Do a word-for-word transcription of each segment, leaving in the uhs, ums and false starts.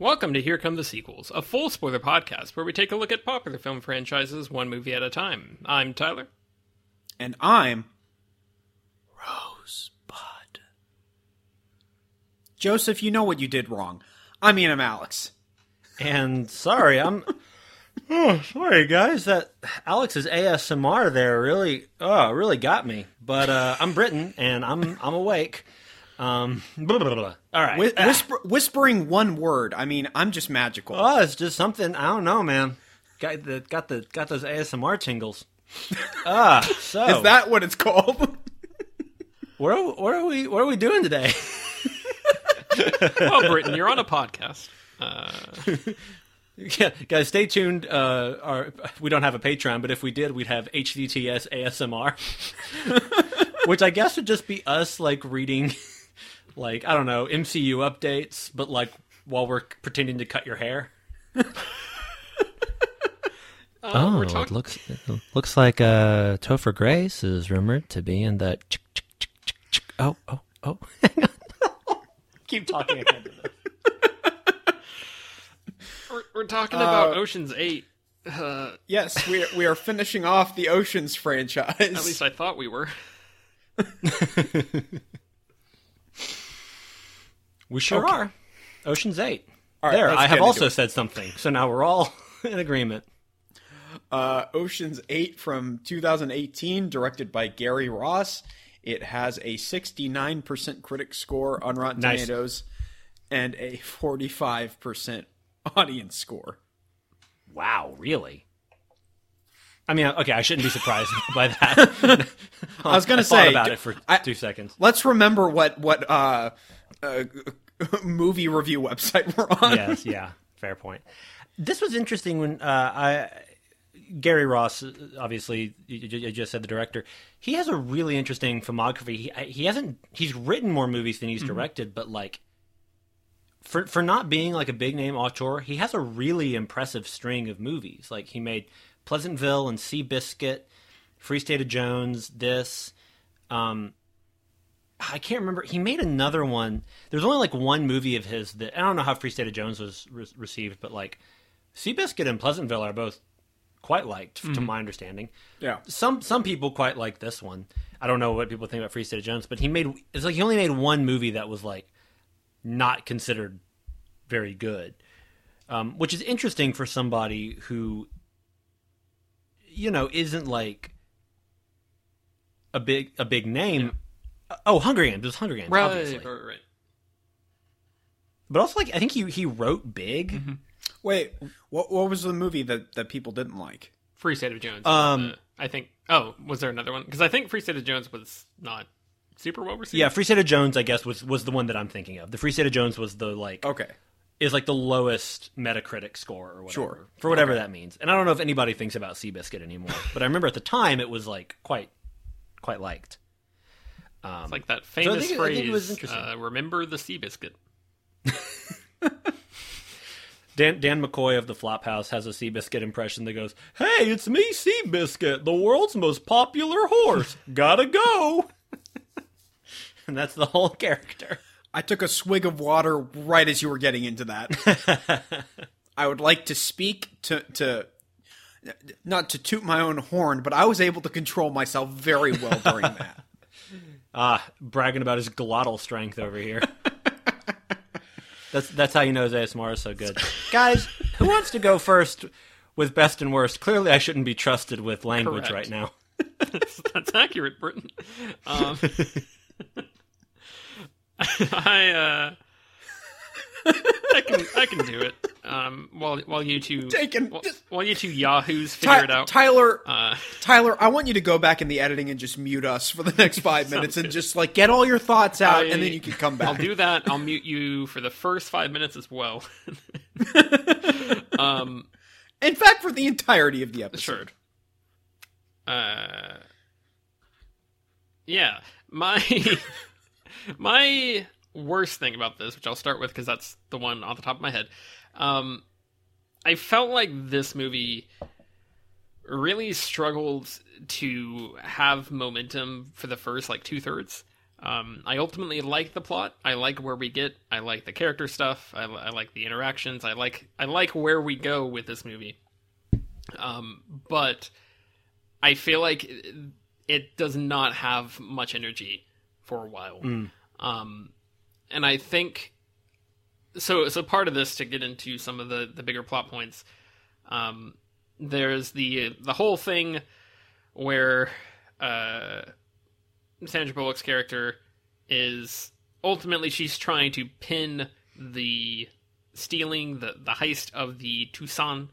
Welcome to Here Come the Sequels, a full spoiler podcast where we take a look at popular film franchises one movie at a time. I'm Tyler. And I'm... Rosebud. Joseph, you know what you did wrong. I mean, I'm Alex. And sorry, I'm... Oh, sorry, guys. That Alex's A S M R there really, oh, really got me. But uh, I'm Britton, and I'm I'm awake. Um, blah, blah, blah. All right, Wh- whisper, whispering one word. I mean, I'm just magical. Oh, it's just something. I don't know, man. Got the got the got those A S M R tingles. Ah, uh, so is that what it's called? What are, what are we what are we doing today? Well, Britton, you're on a podcast. Uh... Yeah, guys, stay tuned. Uh, our, we don't have a Patreon, but if we did, we'd have H D T S A S M R, which I guess would just be us, like, reading, like, I don't know, M C U updates, but, like, while we're pretending to cut your hair. uh, oh, we're talk- it, looks, it looks like uh, Topher Grace is rumored to be in the... Ch- ch- ch- ch- ch- oh, oh, oh. Hang on. Keep talking again to this. We're, we're talking about uh, Ocean's eight. Uh, yes, we are, we are finishing off the Ocean's franchise. At least I thought we were. We sure okay. are. Ocean's eight. All right, there, I have also said something, so now we're all in agreement. Uh, Ocean's eight from two thousand eighteen, directed by Gary Ross. It has a sixty-nine percent critic score on Rotten nice. Tomatoes and a forty-five percent audience score. Wow, really? I mean, okay, I shouldn't be surprised by that. I was going to say about d- it for I, two seconds. Let's remember what what uh, uh, movie review website we're on. Yes, yeah, fair point. This was interesting when uh, I Gary Ross, obviously, you just said the director. He has a really interesting filmography. He he hasn't he's written more movies than he's mm-hmm. directed, but like. For for not being like a big name auteur, he has a really impressive string of movies. Like he made Pleasantville and Seabiscuit, Free State of Jones, this. Um, I can't remember. He made another one. There's only like one movie of his that I don't know how Free State of Jones was re- received, but like Seabiscuit and Pleasantville are both quite liked mm-hmm. to my understanding. Yeah. Some some people quite like this one. I don't know what people think about Free State of Jones, but he made it's like he only made one movie that was like not considered very good, um, which is interesting for somebody who, you know, isn't like a big a big name. Yeah. Oh, Hunger Games! It was Hunger Games, right, obviously. Right, right. But also, like, I think he he wrote big. Mm-hmm. Wait, what what was the movie that, that people didn't like? Free State of Jones. Um, the, I think. Oh, was there another one? Because I think Free State of Jones was not super well received. Yeah, Free State of Jones, I guess, was, was the one that I'm thinking of. The Free State of Jones was the, like... Okay. Is, like, the lowest Metacritic score or whatever. Sure. For whatever okay. that means. And I don't know if anybody thinks about Seabiscuit anymore. But I remember at the time, it was, like, quite quite liked. Um, it's like that famous so think, phrase, uh, remember the Seabiscuit. Dan, Dan McCoy of the Flophouse has a Seabiscuit impression that goes, "Hey, it's me, Seabiscuit, the world's most popular horse. Gotta go." And that's the whole character. I took a swig of water right as you were getting into that. I would like to speak to, to, not to toot my own horn, but I was able to control myself very well during that. Ah, uh, bragging about his glottal strength over here. that's that's how you know his A S M R is so good. Guys, who wants to go first with best and worst? Clearly I shouldn't be trusted with language Correct. Right now. that's, that's accurate, Britton. Um... I uh, I can I can do it. Um, while while you two Taken. While, while you two yahoos figure Ty- it out, Tyler. Uh, Tyler, I want you to go back in the editing and just mute us for the next five minutes and good. Just like get all your thoughts out, I, and then you can come back. I'll do that. I'll mute you for the first five minutes as well. um, in fact, for the entirety of the episode. Sure. Uh, yeah, my. My worst thing about this, which I'll start with because that's the one off the top of my head, um, I felt like this movie really struggled to have momentum for the first, like, two-thirds. Um, I ultimately like the plot. I like where we get. I like the character stuff. I, I like the interactions. I like I like where we go with this movie. Um, but I feel like it does not have much energy for a while. Mm. Um, and I think so. So part of this, to get into some of the, the bigger plot points, um, there's the the whole thing where. Uh, Sandra Bullock's character is ultimately she's trying to pin the stealing the, the heist of the Toussaint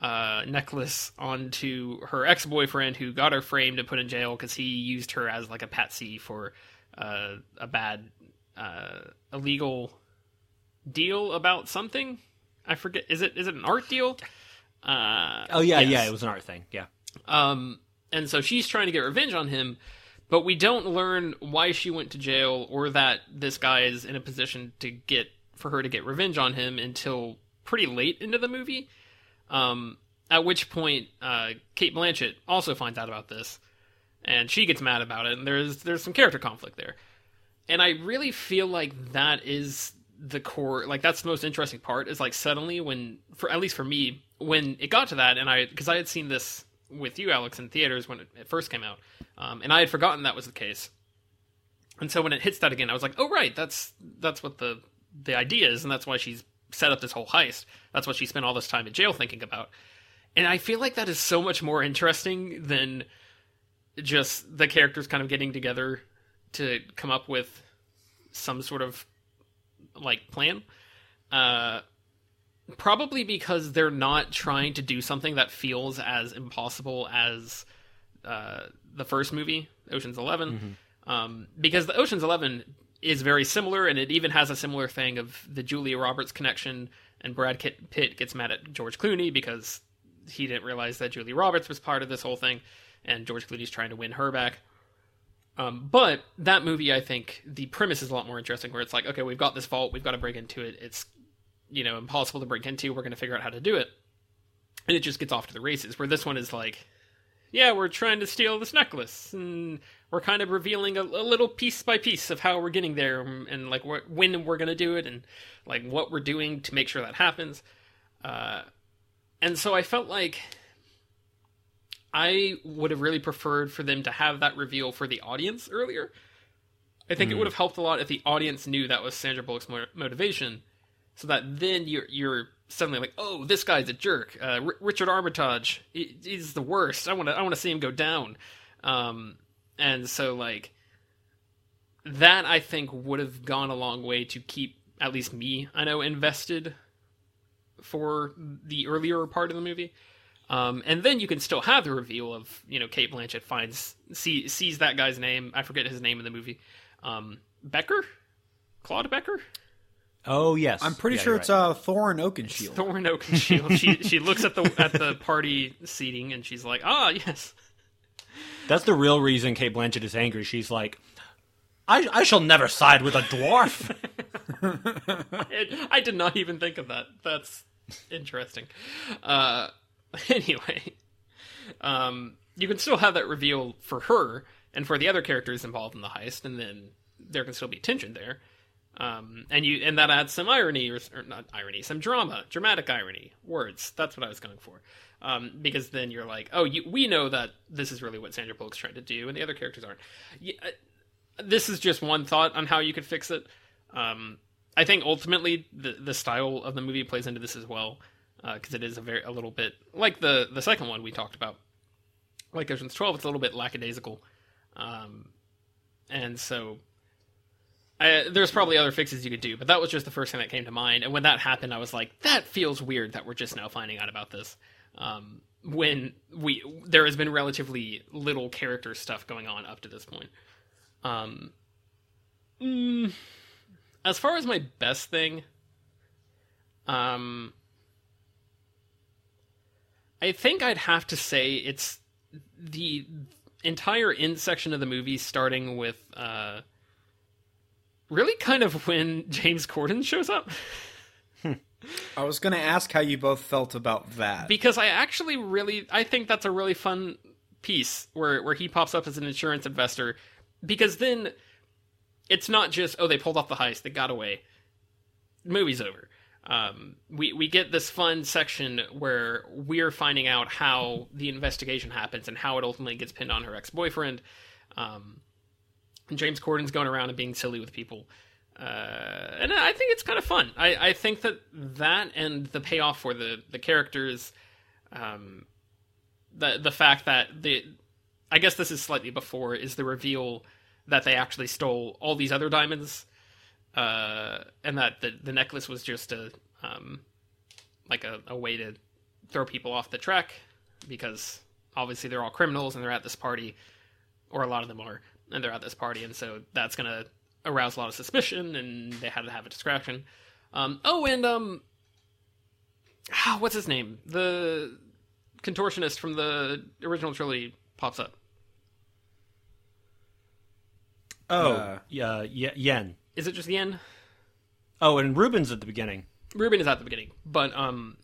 uh, necklace onto her ex-boyfriend, who got her framed and put in jail because he used her as like a patsy for uh, a bad uh, illegal deal about something. I forget. Is it is it an art deal? Uh, oh yeah, yes. yeah, it was an art thing. Yeah. Um, and so she's trying to get revenge on him. But we don't learn why she went to jail or that this guy is in a position to get for her to get revenge on him until pretty late into the movie. Um, at which point, uh, Kate Blanchett also finds out about this, and she gets mad about it. And there's there's some character conflict there, and I really feel like that is the core. Like that's the most interesting part. Is like suddenly when, for at least for me, when it got to that, and I because I had seen this with you, Alex, in theaters when it, it first came out. Um, and I had forgotten that was the case. And so when it hits that again, I was like, oh, right, that's that's what the, the idea is, and that's why she's set up this whole heist. That's what she spent all this time in jail thinking about. And I feel like that is so much more interesting than just the characters kind of getting together to come up with some sort of, like, plan. Uh, probably because they're not trying to do something that feels as impossible as... Uh, the first movie, Ocean's eleven, mm-hmm. um, because the Ocean's eleven is very similar, and it even has a similar thing of the Julia Roberts connection, and Brad Pitt gets mad at George Clooney because he didn't realize that Julia Roberts was part of this whole thing, and George Clooney's trying to win her back. Um, but that movie, I think, the premise is a lot more interesting, where it's like, okay, we've got this vault, we've got to break into it, it's, you know, impossible to break into, we're going to figure out how to do it, and it just gets off to the races, where this one is like... yeah, we're trying to steal this necklace, and we're kind of revealing a, a little piece by piece of how we're getting there, and, and like what, when we're gonna do it, and like what we're doing to make sure that happens. Uh, and so I felt like I would have really preferred for them to have that reveal for the audience earlier. I think mm. it would have helped a lot if the audience knew that was Sandra Bullock's motivation, so that then you're you're. Suddenly, like, oh, this guy's a jerk. Uh, R- Richard Armitage is the worst. I want to, I want to see him go down. Um, and so, like, that I think would have gone a long way to keep at least me, I know, invested for the earlier part of the movie. Um, and then you can still have the reveal of, you know, Kate Blanchett finds see, sees that guy's name. I forget his name in the movie. Um, Becker, Claude Becker. Oh yes, I'm pretty yeah, sure it's right. uh, Thorin Oakenshield. It's Thorin Oakenshield. she she looks at the at the party seating and she's like, ah, yes. That's the real reason Kate Blanchett is angry. She's like, I I shall never side with a dwarf. I, I did not even think of that. That's interesting. Uh, anyway, um, you can still have that reveal for her and for the other characters involved in the heist, and then there can still be tension there. Um, and you, and that adds some irony or, or not irony, some drama, dramatic irony words. That's what I was going for. Um, because then you're like, oh, you, we know that this is really what Sandra Bullock's trying to do and the other characters aren't. Yeah, this is just one thought on how you could fix it. Um, I think ultimately the, the style of the movie plays into this as well. Uh, cause it is a very, a little bit like the, the second one we talked about, like Ocean's twelve, it's a little bit lackadaisical. Um, and so I, there's probably other fixes you could do, but that was just the first thing that came to mind. And when that happened, I was like, that feels weird that we're just now finding out about this. Um, when we, there has been relatively little character stuff going on up to this point. Um, mm, as far as my best thing, um, I think I'd have to say it's the entire end section of the movie, starting with, uh, really kind of when James Corden shows up. I was going to ask how you both felt about that. Because I actually really... I think that's a really fun piece where, where he pops up as an insurance investor. Because then it's not just, oh, they pulled off the heist, they got away, movie's over. Um, we, we get this fun section where we're finding out how the investigation happens and how it ultimately gets pinned on her ex-boyfriend. Um, James Corden's going around and being silly with people. Uh, and I think it's kind of fun. I, I think that that and the payoff for the, the characters, um, the, the fact that the, I guess this is slightly before, is the reveal that they actually stole all these other diamonds. Uh, and that the, the necklace was just a, um, like a, a way to throw people off the track, because obviously they're all criminals and they're at this party, or a lot of them are, and they're at this party. And so that's going to arouse a lot of suspicion, and they had to have a distraction. Um, oh, and, um, ah, what's his name? The contortionist from the original trilogy pops up. Oh, yeah. Uh, uh, y- Yen. Is it just the end? Oh, and Ruben's at the beginning. Ruben is at the beginning, but um,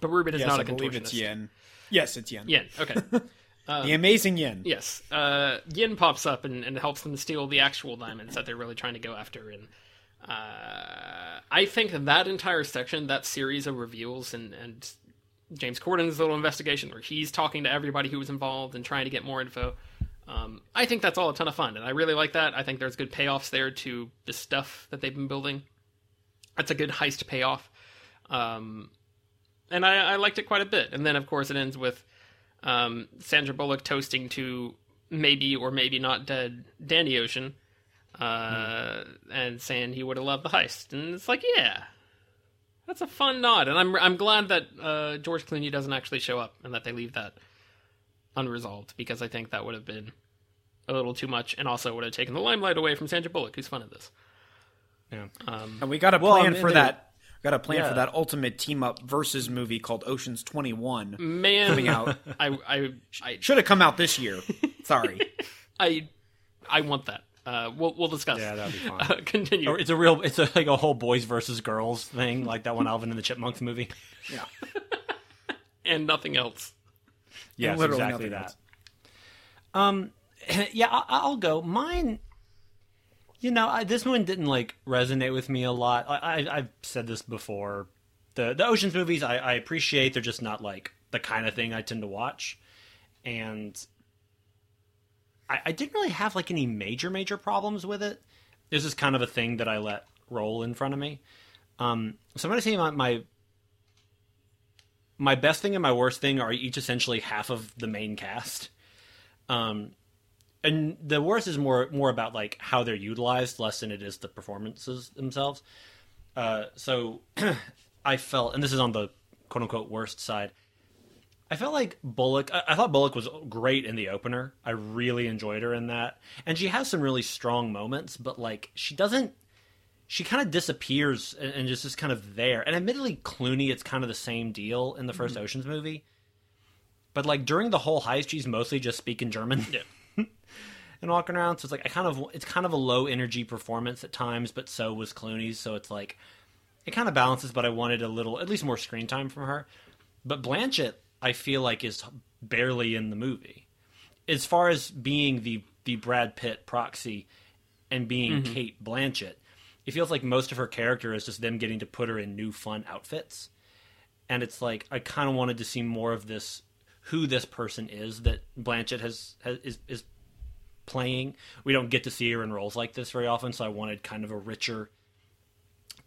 but Ruben is yes, not I a contortionist. Yes, I believe it's Yen. Yes, it's Yen. Yen, okay. Um, the amazing Yen. Yes. Uh, Yen pops up and, and helps them steal the actual diamonds that they're really trying to go after. And uh, I think that entire section, that series of reveals and, and James Corden's little investigation where he's talking to everybody who was involved and trying to get more info... Um, I think that's all a ton of fun, and I really like that. I think there's good payoffs there to the stuff that they've been building. That's a good heist payoff. Um, and I, I liked it quite a bit. And then, of course, it ends with um, Sandra Bullock toasting to maybe or maybe not dead Danny Ocean uh, mm. and saying he would have loved the heist. And it's like, yeah, that's a fun nod. And I'm, I'm glad that uh, George Clooney doesn't actually show up and that they leave that unresolved, because I think that would have been a little too much, and also would have taken the limelight away from Sandra Bullock, who's fun at this. Yeah, um, and we got a plan well, um, for that. Got a plan yeah. for that ultimate team up versus movie called Ocean's twenty-one. Man, coming out. I, I, I should have come out this year. Sorry, I, I want that. Uh, we'll we'll discuss. Yeah, that'd be fun. Uh, continue. It's a real. It's a, like a whole boys versus girls thing, like that one Alvin and the Chipmunks movie. Yeah, and nothing else. Yes, exactly that. Else. Um, yeah, I'll, I'll go. Mine, you know, I, this one didn't like resonate with me a lot. I, I, I've said this before. The the Ocean's movies, I, I appreciate. They're just not like the kind of thing I tend to watch. And I, I didn't really have like any major, major problems with it. This is kind of a thing that I let roll in front of me. Um, so I'm going to say my... my My best thing and my worst thing are each essentially half of the main cast. Um, and the worst is more more about like how they're utilized, less than it is the performances themselves. Uh, so I felt, and this is on the quote-unquote worst side, I felt like Bullock, I, I thought Bullock was great in the opener. I really enjoyed her in that. And she has some really strong moments, but like she doesn't, she kind of disappears and just is kind of there. And admittedly, Clooney, it's kind of the same deal in the first mm-hmm. Ocean's movie. But, like, during the whole heist, she's mostly just speaking German yeah. and walking around. So it's like, I kind of, it's kind of a low-energy performance at times, but so was Clooney's. So it's like, it kind of balances, but I wanted a little, at least more screen time from her. But Blanchett, I feel like, is barely in the movie. As far as being the, the Brad Pitt proxy and being mm-hmm. Kate Blanchett, it feels like most of her character is just them getting to put her in new fun outfits. And it's like, I kind of wanted to see more of this, who this person is that Blanchett has, has is, is playing. We don't get to see her in roles like this very often, so I wanted kind of a richer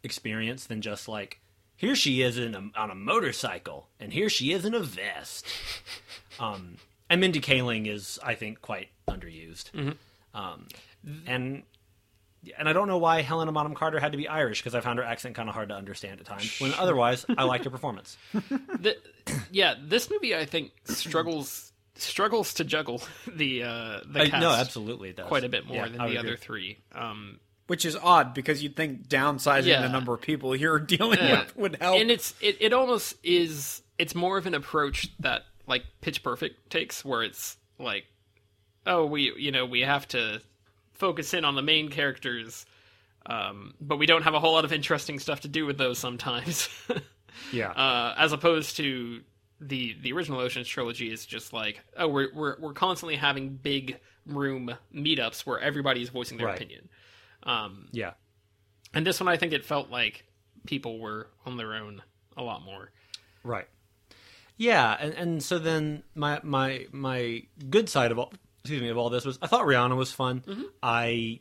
experience than just like, here she is in a, on a motorcycle, and here she is in a vest. um, and Mindy Kaling is, I think, quite underused. Mm-hmm. Um, and... And I don't know why Helena Bonham Carter had to be Irish, because I found her accent kind of hard to understand at times, when otherwise I liked her performance. The, yeah, this movie, I think, struggles struggles to juggle the, uh, the I, cast no, absolutely it does. Quite a bit more yeah, than I the other agree. Three. Um, Which is odd, because you'd think downsizing yeah. the number of people you're dealing yeah. with would help. And it's it, it almost is, it's more of an approach that, like, Pitch Perfect takes, where it's like, oh, we you know, we have to... focus in on the main characters, um, but we don't have a whole lot of interesting stuff to do with those sometimes. yeah. Uh, as opposed to the the original Ocean's trilogy is just like, oh, we're we're we're constantly having big room meetups where everybody's voicing their right. opinion. Um, yeah. And this one, I think it felt like people were on their own a lot more. Right. Yeah. And, and so then my, my, my good side of all, excuse me, of all this was, I thought Rihanna was fun. Mm-hmm. I,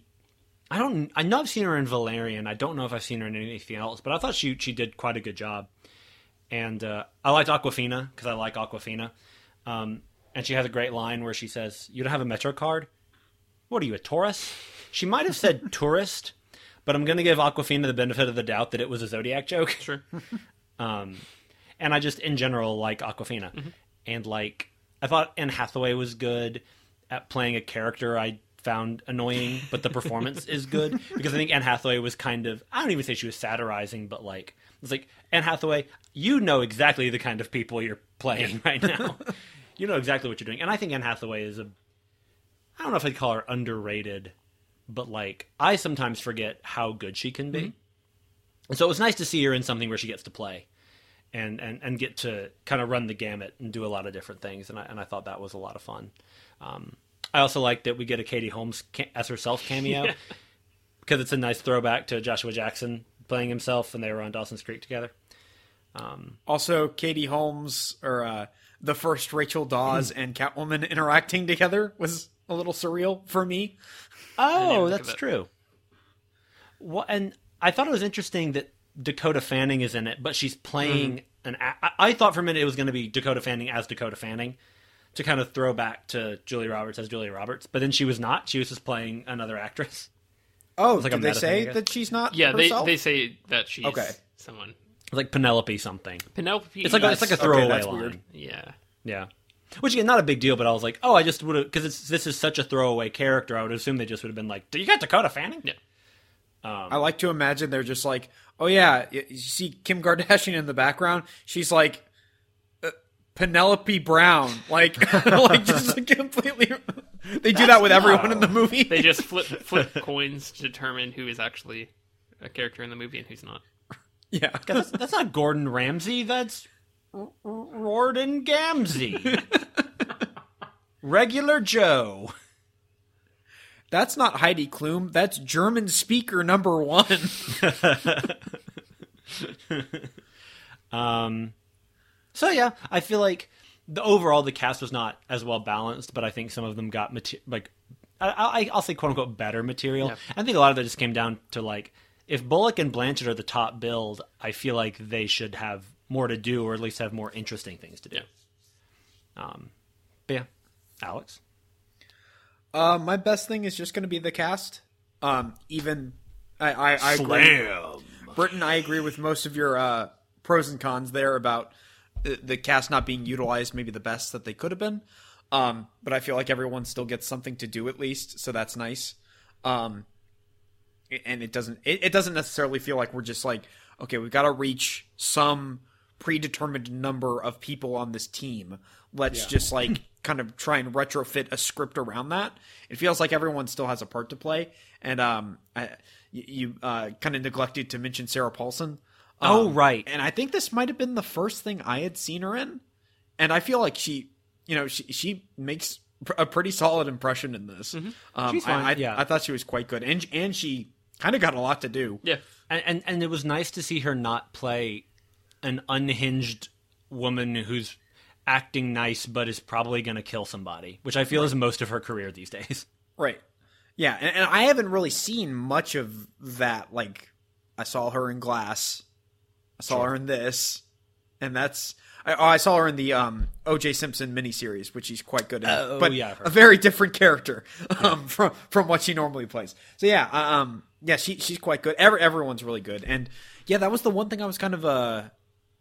I don't, I know I've seen her in Valerian. I don't know if I've seen her in anything else, but I thought she, she did quite a good job. And, uh, I liked Awkwafina cause I like Awkwafina. Um, and she has a great line where she says, "You don't have a Metro card? What are you, a Taurus?" She might have said tourist, but I'm going to give Awkwafina the benefit of the doubt that it was a Zodiac joke. Sure. um, and I just, in general, like Awkwafina. Mm-hmm. And, like, I thought Anne Hathaway was good at playing a character I found annoying, but the performance is good. Because I think Anne Hathaway was kind of, I don't even say she was satirizing, but, like, it's like, Anne Hathaway, you know exactly the kind of people you're playing right now. You know exactly what you're doing. And I think Anne Hathaway is a, I don't know if I'd call her underrated, but, like, I sometimes forget how good she can be. Mm-hmm. And so it was nice to see her in something where she gets to play and, and, and get to kind of run the gamut and do a lot of different things. And I, and I thought that was a lot of fun. Um, I also like that we get a Katie Holmes ca- as herself cameo yeah. because it's a nice throwback to Joshua Jackson playing himself when they were on Dawson's Creek together. Um, also, Katie Holmes, or uh, the first Rachel Dawes and Catwoman interacting together was a little surreal for me. Oh, that's true. Well, and I thought it was interesting that Dakota Fanning is in it, but she's playing mm-hmm. an... I, I thought for a minute it was going to be Dakota Fanning as Dakota Fanning to kind of throw back to Julia Roberts as Julia Roberts, but then she was not. She was just playing another actress. Oh, like did they say thing, that she's not Yeah, herself? they they say that she's okay. someone. Like Penelope something. Penelope... It's like, a, it's like a throwaway okay, that's line. Weird. Yeah. Yeah. Which, again, not a big deal, but I was like, oh, I just would have... Because this is such a throwaway character, I would assume they just would have been like, you got Dakota Fanning? Yeah. Um, I like to imagine they're just like, oh, yeah, you see Kim Kardashian in the background? She's like, uh, Penelope Brown. Like, like just like completely... They do that with everyone in the movie. They just flip flip coins to determine who is actually a character in the movie and who's not. Yeah. That's, that's not Gordon Ramsay, that's... R- R- Rorden Gamzee. Regular Joe. That's not Heidi Klum. That's German speaker number one. um, so, yeah, I feel like the overall the cast was not as well balanced, but I think some of them got, mater- like, I, I, I'll say quote-unquote better material. Yeah. I think a lot of that just came down to, like, if Bullock and Blanchett are the top build, I feel like they should have more to do, or at least have more interesting things to do. Yeah. Um, but yeah, Alex. Uh, my best thing is just going to be the cast. Um, even I, I, I agree. Britton, I agree with most of your uh, pros and cons there about the, the cast not being utilized, maybe the best that they could have been. Um, but I feel like everyone still gets something to do at least, so that's nice. Um, and it doesn't it, it doesn't necessarily feel like we're just like, okay, we've got to reach some predetermined number of people on this team. Let's yeah. just like kind of try and retrofit a script around that. It feels like everyone still has a part to play. And um, I, you uh, kind of neglected to mention Sarah Paulson. Um, oh, right. And I think this might have been the first thing I had seen her in. And I feel like she, you know, she, she makes a pretty solid impression in this. Mm-hmm. Um, She's fine. I, I, yeah. I thought she was quite good. And, and she kind of got a lot to do. Yeah. And, and, and it was nice to see her not play an unhinged woman who's acting nice but is probably going to kill somebody, which I feel right. is most of her career these days. Right. Yeah, and, and I haven't really seen much of that. Like, I saw her in Glass. I saw sure. her in this. And that's... I, I saw her in the um, O J Simpson miniseries, which she's quite good at. Uh, but oh, yeah, a very different character um, yeah. from from what she normally plays. So, yeah. Um, yeah, she she's quite good. Every, everyone's really good. And, yeah, that was the one thing I was kind of... Uh,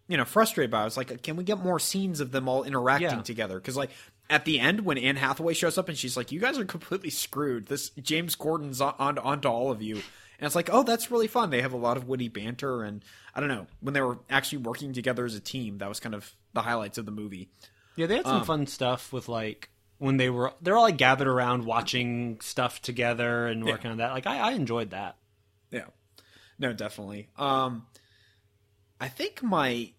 you know, frustrated by. I was like, can we get more scenes of them all interacting yeah. together? Because, like, at the end, when Anne Hathaway shows up and she's like, you guys are completely screwed. This James Corden's on, on, on to all of you. And it's like, oh, that's really fun. They have a lot of witty banter. And I don't know, when they were actually working together as a team, that was kind of the highlights of the movie. Yeah, they had some um, fun stuff with, like, when they were, they're all like gathered around watching stuff together and working yeah. on that. Like, I, I enjoyed that. Yeah. No, definitely. Um, I think my...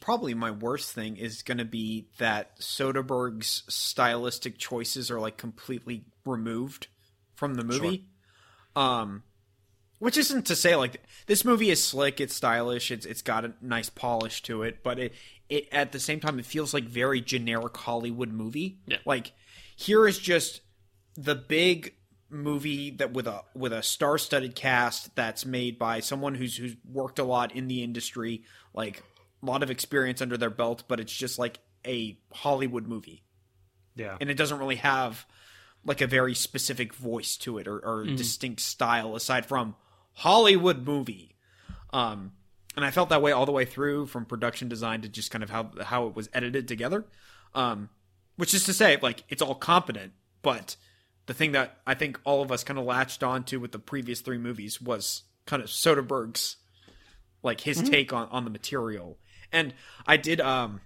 Probably my worst thing is going to be that Soderbergh's stylistic choices are like completely removed from the movie. Um, which isn't to say, like, this movie is slick, it's stylish, it's it's got a nice polish to it, but it, it at the same time, it feels like very generic Hollywood movie. Yeah. Like, here is just the big movie that with a with a star-studded cast that's made by someone who's who's worked a lot in the industry, like, a lot of experience under their belt, but it's just like a Hollywood movie. Yeah. And it doesn't really have like a very specific voice to it or, or mm-hmm. distinct style aside from Hollywood movie. Um, and I felt that way all the way through, from production design to just kind of how, how it was edited together. Um, which is to say, like, it's all competent, but the thing that I think all of us kind of latched onto with the previous three movies was kind of Soderbergh's, like, his mm-hmm. take on, on the material. And I did, um,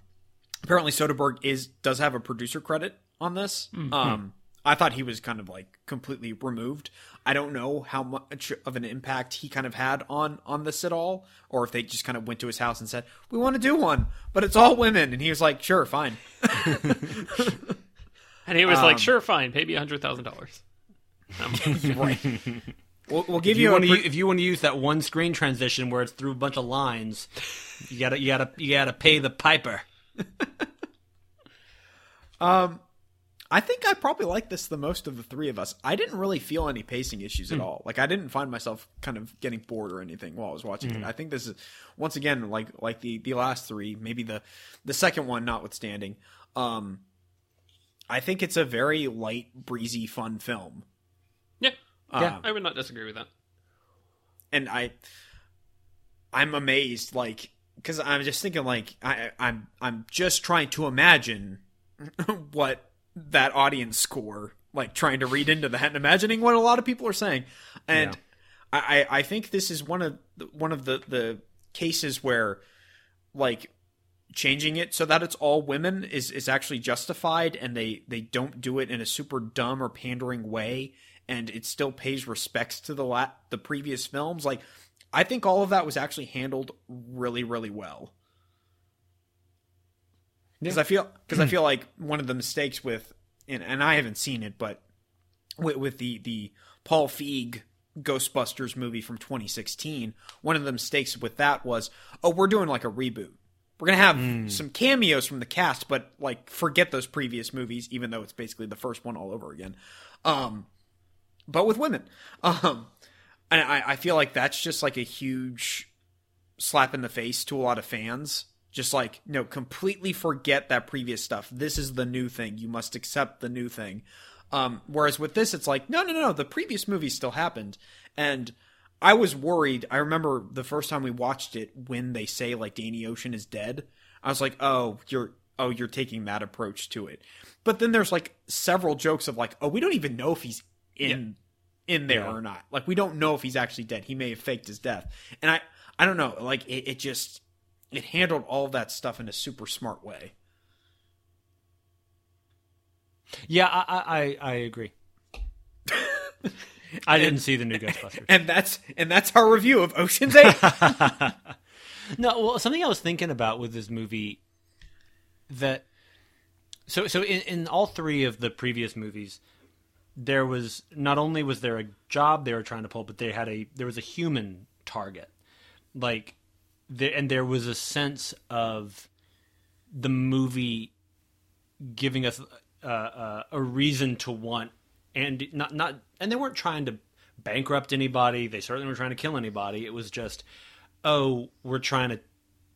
apparently Soderbergh is, does have a producer credit on this. Mm-hmm. Um, I thought he was kind of like completely removed. I don't know how much of an impact he kind of had on, on this at all, or if they just kind of went to his house and said, we want to do one, but it's all women. And he was like, sure, fine. And he was um, like, sure, fine. Pay me a hundred thousand dollars. Right. We'll, we'll give if you, you want pre- to, if you want to use that one screen transition where it's through a bunch of lines, you gotta, you gotta, you gotta pay the piper. um, I think I probably like this the most of the three of us. I didn't really feel any pacing issues at mm. all. Like, I didn't find myself kind of getting bored or anything while I was watching mm. it. I think this is, once again, like, like the, the last three, maybe the, the second one notwithstanding. Um, I think it's a very light, breezy, fun film. Yeah. Yeah, um, I would not disagree with that. And I, I'm amazed, like, because I'm just thinking, like, I, I'm, I'm just trying to imagine what that audience score, like, trying to read into that and imagining what a lot of people are saying. And yeah. I, I think this is one of the, one of the, the cases where, like, changing it so that it's all women is, is actually justified, and they, they don't do it in a super dumb or pandering way. And it still pays respects to the la- the previous films. Like, I think all of that was actually handled really, really well. Because yeah. I feel because I feel like one of the mistakes with and, and I haven't seen it, but with, with the the Paul Feig Ghostbusters movie from twenty sixteen, one of the mistakes with that was, oh, we're doing like a reboot. We're gonna have mm. some cameos from the cast, but, like, forget those previous movies, even though it's basically the first one all over again. Um. But with women. Um, and I, I feel like that's just like a huge slap in the face to a lot of fans. Just like, no, completely forget that previous stuff. This is the new thing. You must accept the new thing. Um, whereas with this, it's like, no, no, no, the previous movie still happened. And I was worried. I remember the first time we watched it, when they say, like, Danny Ocean is dead, I was like, oh, you're... oh, you're taking that approach to it. But then there's, like, several jokes of, like, oh, we don't even know if he's in yeah. in there yeah. or not. Like, we don't know if he's actually dead. He may have faked his death. And I, I don't know. Like, it, it just, it handled all that stuff in a super smart way. Yeah, I I, I agree. I didn't and, see the new Ghostbusters. And that's and that's our review of Ocean's eight. No, well, something I was thinking about with this movie that so so in, in all three of the previous movies, there was not only was there a job they were trying to pull, but they had a there was a human target, like, there, and there was a sense of the movie giving us uh, uh, a reason to want, and not not and they weren't trying to bankrupt anybody. They certainly weren't trying to kill anybody. It was just, oh, we're trying to,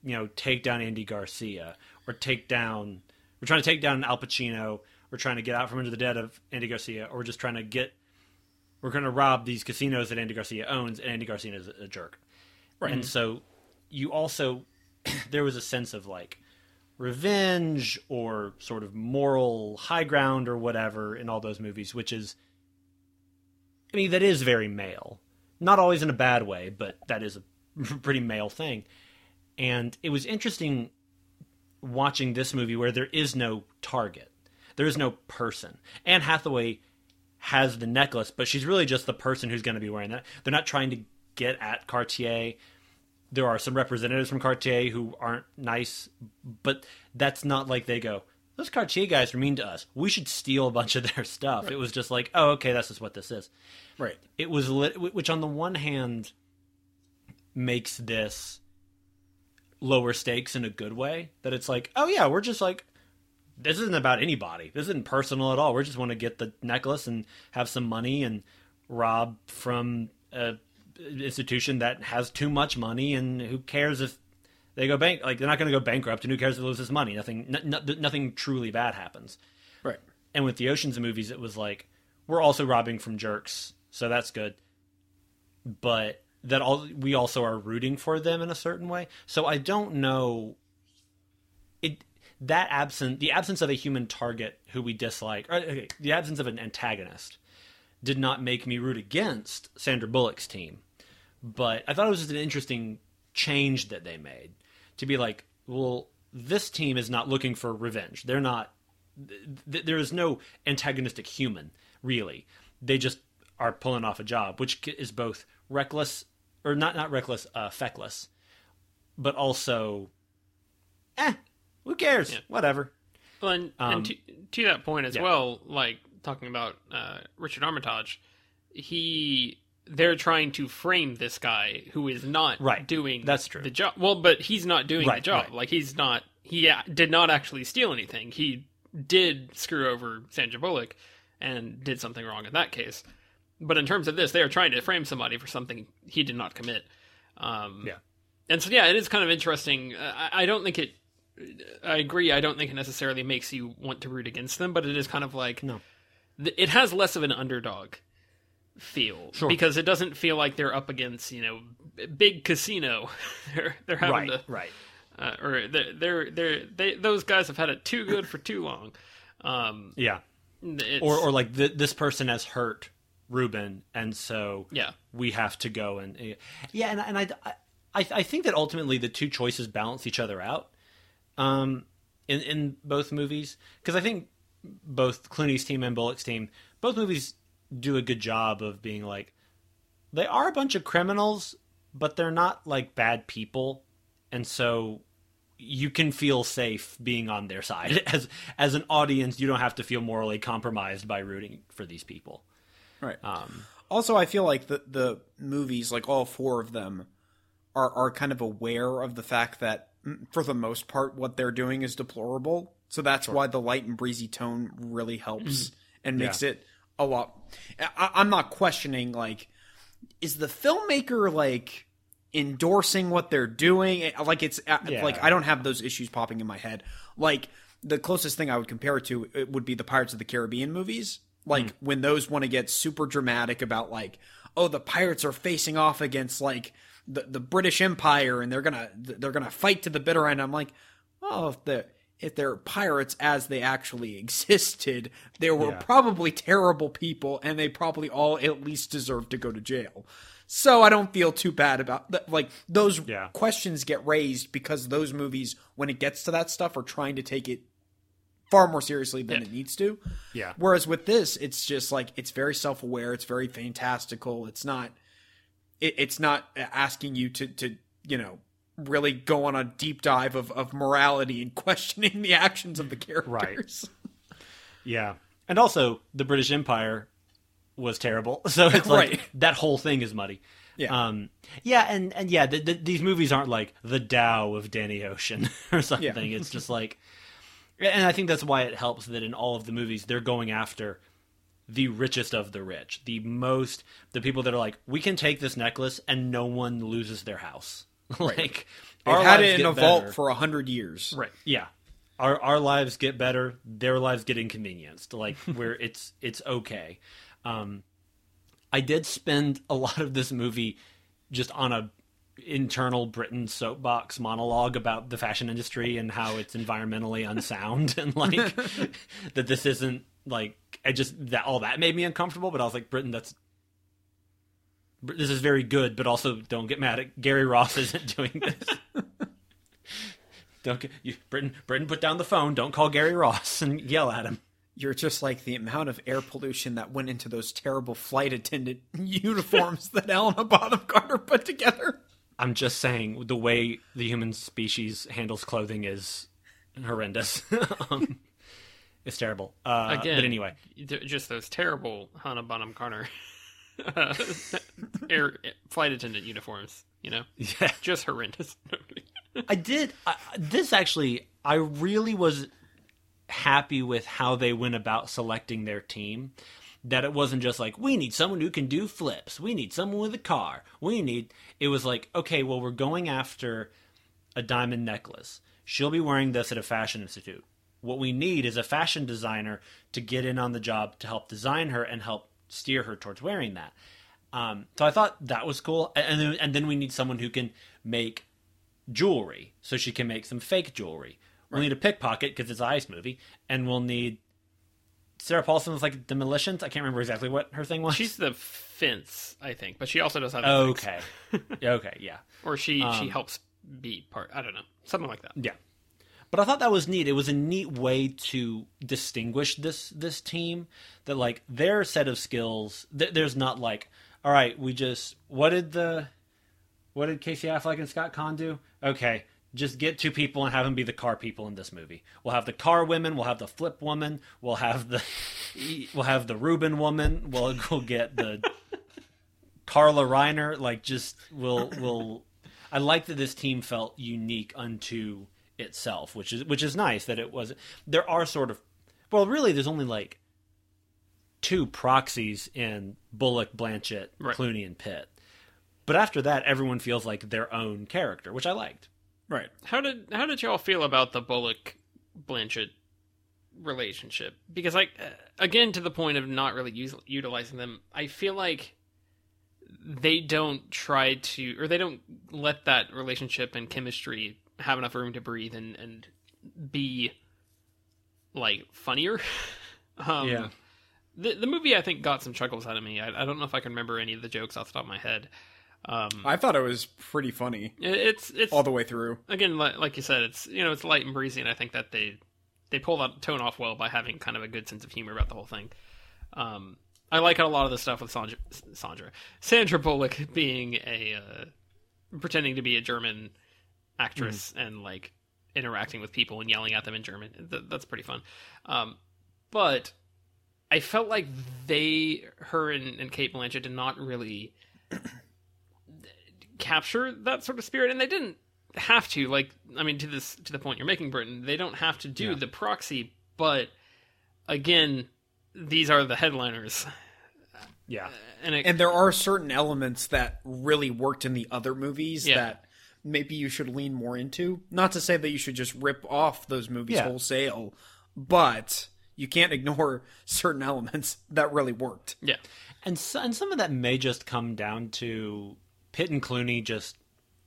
you know, take down Andy Garcia, or take down we're trying to take down Al Pacino. We're trying to get out from under the dead of Andy Garcia, or we're just trying to get, we're going to rob these casinos that Andy Garcia owns, and Andy Garcia is a jerk. Right. And so you also, there was a sense of, like, revenge or sort of moral high ground or whatever in all those movies, which is, I mean, that is very male. Not always in a bad way, but that is a pretty male thing. And it was interesting watching this movie where there is no target. There is no person. Anne Hathaway has the necklace, but she's really just the person who's going to be wearing that. They're not trying to get at Cartier. There are some representatives from Cartier who aren't nice, but that's not like they go, those Cartier guys are mean to us. We should steal a bunch of their stuff. Right. It was just like, oh, okay, that's just what this is. Right. It was lit, which on the one hand makes this lower stakes in a good way, that it's like, oh yeah, we're just like, this isn't about anybody. This isn't personal at all. We just want to get the necklace and have some money and rob from a institution that has too much money, and who cares if they go bank, like they're not going to go bankrupt, and who cares if they lose this money? Nothing, no, nothing truly bad happens. Right. And with the Ocean's movies, it was like, we're also robbing from jerks, so that's good. But that all we also are rooting for them in a certain way. So I don't know it that absent the absence of a human target who we dislike, or okay, the absence of an antagonist did not make me root against Sandra Bullock's team. But I thought it was just an interesting change that they made to be like, well, this team is not looking for revenge. They're not, th- there is no antagonistic human, really. They just are pulling off a job, which is both reckless, or not, not reckless, uh, feckless, but also, eh, who cares? Yeah. Whatever. Well, and, um, and to, to that point as yeah. well, like, talking about uh, Richard Armitage, he they're trying to frame this guy who is not right. doing That's true. the job. Well, but he's not doing right, the job. Right. Like, he's not, he did not actually steal anything. He did screw over Sandra Bullock and did something wrong in that case. But in terms of this, they are trying to frame somebody for something he did not commit. Um, yeah. And so, yeah, it is kind of interesting. I, I don't think it, I agree, I don't think it necessarily makes you want to root against them, but it is kind of like, no. It has less of an underdog feel sure. because it doesn't feel like they're up against, you know, big casino. they're they're having right, to right, uh, or they're they're, they're they, those guys have had it too good for too long. Um, yeah, or or like the, this person has hurt Ruben, and so yeah. we have to go and yeah, and and I I I think that ultimately the two choices balance each other out, um, in in both movies, because I think. Both Clooney's team and Bullock's team, both movies do a good job of being like, they are a bunch of criminals, but they're not like bad people. And so you can feel safe being on their side as, as an audience. You don't have to feel morally compromised by rooting for these people. Right. Um, also, I feel like the, the movies, like all four of them are, are kind of aware of the fact that for the most part, what they're doing is deplorable. So that's sure. why the light and breezy tone really helps and makes yeah. it a lot. I, I'm not questioning, like, is the filmmaker, like, endorsing what they're doing? Like, it's yeah. like I don't have those issues popping in my head. Like, the closest thing I would compare it to it would be the Pirates of the Caribbean movies. Like, mm. when those want to get super dramatic about, like, oh, the pirates are facing off against, like, the, the British Empire, and they're gonna they're gonna fight to the bitter end. I'm like, oh, if the... If they're pirates as they actually existed, they were yeah. probably terrible people, and they probably all at least deserve to go to jail. So I don't feel too bad about that. Like, those yeah. questions get raised because those movies, when it gets to that stuff, are trying to take it far more seriously than yeah. it needs to. Yeah. Whereas with this, it's just like, it's very self-aware. It's very fantastical. It's not, it, it's not asking you to, to, you know, really go on a deep dive of, of morality and questioning the actions of the characters. Right. Yeah. And also the British Empire was terrible. So it's like right. that whole thing is muddy. Yeah. Um, yeah. And, and yeah, the, the, these movies aren't like the Tao of Danny Ocean or something. Yeah. It's just like, and I think that's why it helps that in all of the movies, they're going after the richest of the rich, the most, the people that are like, we can take this necklace and no one loses their house. Like, right. Our had lives it in a better. vault for a hundred years. Right. Yeah. Our our lives get better. Their lives get inconvenienced. Like, where it's it's okay. Um, I did spend a lot of this movie just on a internal Britain soapbox monologue about the fashion industry and how it's environmentally unsound and like that this isn't like I just that all that made me uncomfortable. But I was like, Britain, that's. This is very good, but also don't get mad at Gary Ross isn't doing this. don't get, you, Britain, Britain, put down the phone. Don't call Gary Ross and yell at him. You're just like the amount of air pollution that went into those terrible flight attendant uniforms that Helena Bonham Carter put together. I'm just saying the way the human species handles clothing is horrendous. um, It's terrible. Uh, Again, but anyway, just those terrible Helena Bonham Carter uh, air flight attendant uniforms. You know, yeah, just horrendous. I did I, this actually. I really was happy with how they went about selecting their team. That it wasn't just like, we need someone who can do flips. We need someone with a car. We need. It was like, okay, well, we're going after a diamond necklace. She'll be wearing this at a fashion institute. What we need is a fashion designer to get in on the job to help design her and help steer her towards wearing that. Um, so I thought that was cool. And then, and then we need someone who can make jewelry. So she can make some fake jewelry. Right. We'll need a pickpocket because it's an ice movie. And we'll need... Sarah Paulson was like demolitions. I can't remember exactly what her thing was. She's the fence, I think, but she also does have. Okay. Okay. Yeah. Or she, um, she helps be part. I don't know. Something like that. Yeah. But I thought that was neat. It was a neat way to distinguish this, this team that like their set of skills. Th- there's not like, all right, we just, what did the, what did Casey Affleck and Scott Conn do? Okay. Just get two people and have them be the car people in this movie. We'll have the car women. We'll have the flip woman. We'll have the we'll have the Reuben woman. We'll we'll get the Carla Reiner. Like just we'll we'll. I like that this team felt unique unto itself, which is which is nice that it was. There are sort of well, really, there's only like two proxies in Bullock, Blanchett, right. Clooney, and Pitt. But after that, everyone feels like their own character, which I liked. Right. How did how did y'all feel about the Bullock Blanchett relationship? Because like again, to the point of not really use, utilizing them, I feel like they don't try to, or they don't let that relationship and chemistry have enough room to breathe and, and be like funnier. um, yeah. The the movie I think got some chuckles out of me. I, I don't know if I can remember any of the jokes off the top of my head. Um, I thought it was pretty funny. It's it's all the way through. Again, like you said, it's you know it's light and breezy, and I think that they they pull that tone off well by having kind of a good sense of humor about the whole thing. Um, I like a lot of the stuff with Sandra, Sandra, Sandra Bullock being a uh, pretending to be a German actress mm. and like interacting with people and yelling at them in German. Th- that's pretty fun. Um, but I felt like they, her and, and Kate Blanchett did not really. capture that sort of spirit, and they didn't have to, like I mean to this to the point you're making, Britton, they don't have to do yeah. the proxy, but again, these are the headliners. Yeah. And it, and there are certain elements that really worked in the other movies yeah. that maybe you should lean more into. Not to say that you should just rip off those movies yeah. wholesale, but you can't ignore certain elements that really worked. Yeah. And so, and some of that may just come down to Pitt and Clooney just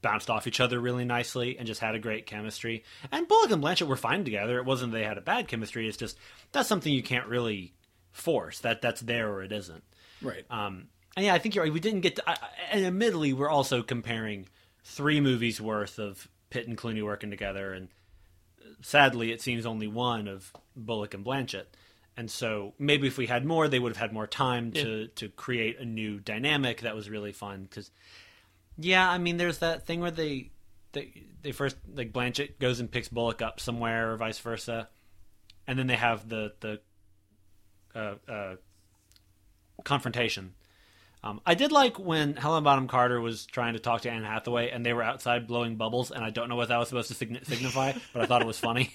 bounced off each other really nicely and just had a great chemistry. And Bullock and Blanchett were fine together. It wasn't they had a bad chemistry. It's just that's something you can't really force. That that's there or it isn't. Right. Um, and yeah, I think you're right. We didn't get to... I, and admittedly, we're also comparing three movies worth of Pitt and Clooney working together. And sadly, it seems only one of Bullock and Blanchett. And so maybe if we had more, they would have had more time to, yeah. to create a new dynamic that was really fun because... Yeah, I mean, there's that thing where they, they, they first like Blanchett goes and picks Bullock up somewhere, or vice versa, and then they have the the uh, uh, confrontation. Um, I did like when Helena Bonham Carter was trying to talk to Anne Hathaway, and they were outside blowing bubbles, and I don't know what that was supposed to sign- signify, but I thought it was funny.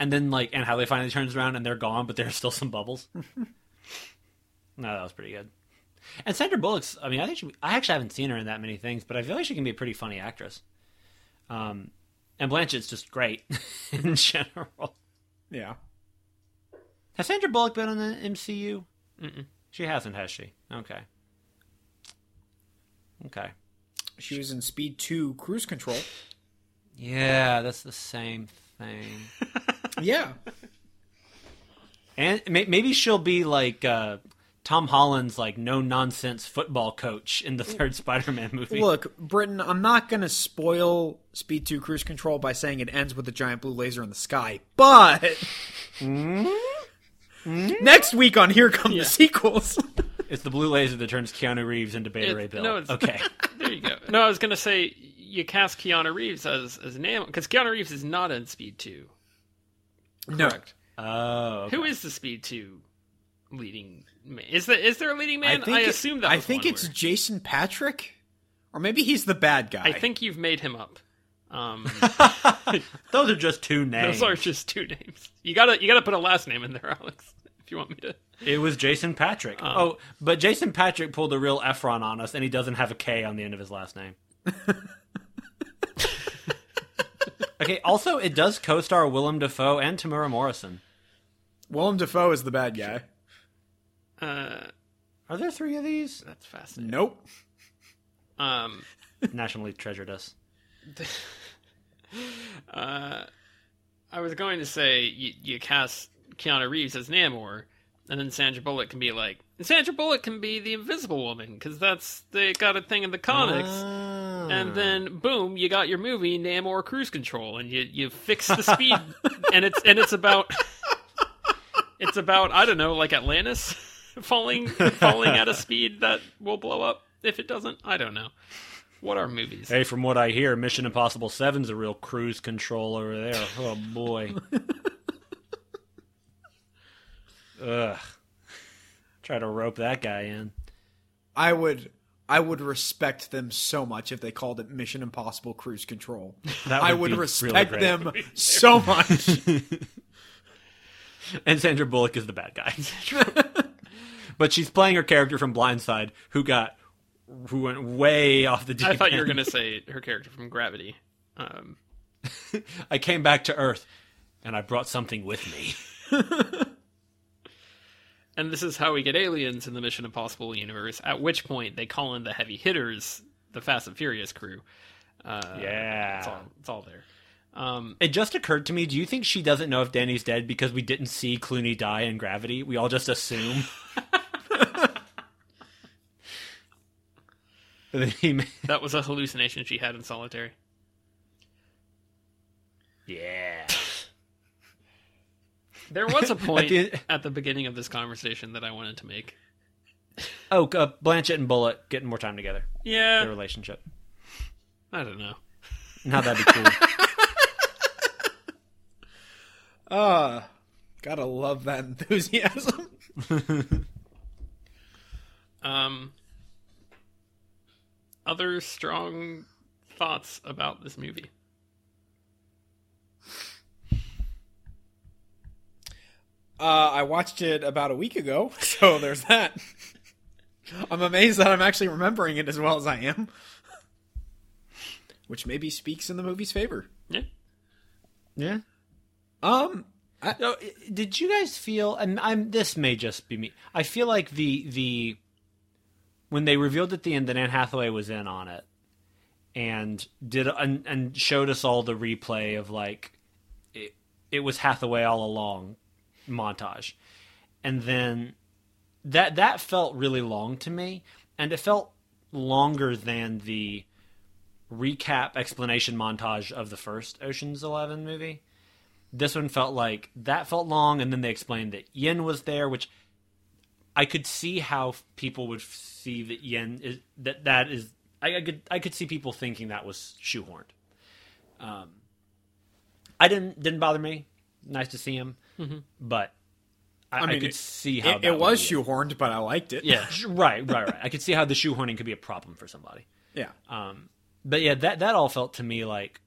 And then like Anne Hathaway finally turns around, and they're gone, but there's still some bubbles. No, that was pretty good. And Sandra Bullock's, I mean, I think she, I actually haven't seen her in that many things, but I feel like she can be a pretty funny actress. Um, and Blanchett's just great in general. Yeah. Has Sandra Bullock been in the M C U? Mm-mm. She hasn't, has she? Okay. Okay. She was in Speed two Cruise Control. Yeah, that's the same thing. Yeah. And maybe she'll be like... Uh, Tom Holland's, like, no-nonsense football coach in the third Spider-Man movie. Look, Britton, I'm not going to spoil Speed two Cruise Control by saying it ends with a giant blue laser in the sky, but mm-hmm. Mm-hmm. next week on Here Come yeah. the Sequels. It's the blue laser that turns Keanu Reeves into Beta it, Ray Bill. No, it's, okay. There you go. No, I was going to say, you cast Keanu Reeves as, as an animal, because Keanu Reeves is not in Speed two. Correct. No. Oh. Okay. Who is the Speed two leading man? Is there, is there a leading man? I, I assume that. I think it's where. Jason Patrick, or maybe he's the bad guy. I think you've made him up. Um, those are just two names. Those are just two names. You gotta you gotta put a last name in there, Alex, if you want me to. It was Jason Patrick. Um, oh, but Jason Patrick pulled a real Efron on us, and he doesn't have a K on the end of his last name. Okay, also, it does co-star Willem Dafoe and Tamura Morrison. Willem Dafoe is the bad guy. Uh, are there three of these? That's fascinating. Nope. Um, Nationally treasured us. uh, I was going to say, you, you cast Keanu Reeves as Namor, and then Sandra Bullock can be like, Sandra Bullock can be the Invisible Woman, because that's, they got a thing in the comics. Uh... And then, boom! You got your movie Namor Cruise Control, and you you fix the speed, and it's and it's about it's about I don't know, like Atlantis falling falling at a speed that will blow up if it doesn't. I don't know. What are movies? Hey, from what I hear, Mission Impossible seven's a real cruise control over there. Oh boy. Ugh. Try to rope that guy in. I would. I would respect them so much if they called it Mission Impossible Cruise Control. That would I would respect really them so much. And Sandra Bullock is the bad guy. But she's playing her character from Blindside, who got who went way off the deep end. I thought you were going to say her character from Gravity. Um. I came back to Earth, and I brought something with me. And this is how we get aliens in the Mission Impossible universe, at which point they call in the heavy hitters, the Fast and Furious crew. Uh, yeah. It's all, it's all there. Um, it just occurred to me, do you think she doesn't know if Danny's dead because we didn't see Clooney die in Gravity? We all just assume. That was a hallucination she had in solitary. Yeah. There was a point at, the, at the beginning of this conversation that I wanted to make. Oh, uh, Blanchett and Bullock getting more time together. Yeah. Their relationship. I don't know. Now that'd be cool. uh, gotta love that enthusiasm. um, other strong thoughts about this movie? Uh, I watched it about a week ago, so there's that. I'm amazed that I'm actually remembering it as well as I am. Which maybe speaks in the movie's favor. Yeah. Yeah. Um, I, no, did you guys feel, and I'm, this may just be me, I feel like the, the, when they revealed at the end that Anne Hathaway was in on it, and did, and, and showed us all the replay of like, it, it was Hathaway all along. Montage, and then that that felt really long to me, and it felt longer than the recap explanation montage of the first Ocean's eleven movie. This one felt like that felt long, and then they explained that Yin was there, which I could see how people would see that Yin is that that is I, I could I could see people thinking that was shoehorned. Um, I didn't didn't bother me. Nice to see him. Mm-hmm. But I, I, mean, I could it, see how it, that it was shoehorned, it. But I liked it. Yeah, right, right, right. I could see how the shoehorning could be a problem for somebody. Yeah. Um. But yeah, that that all felt to me like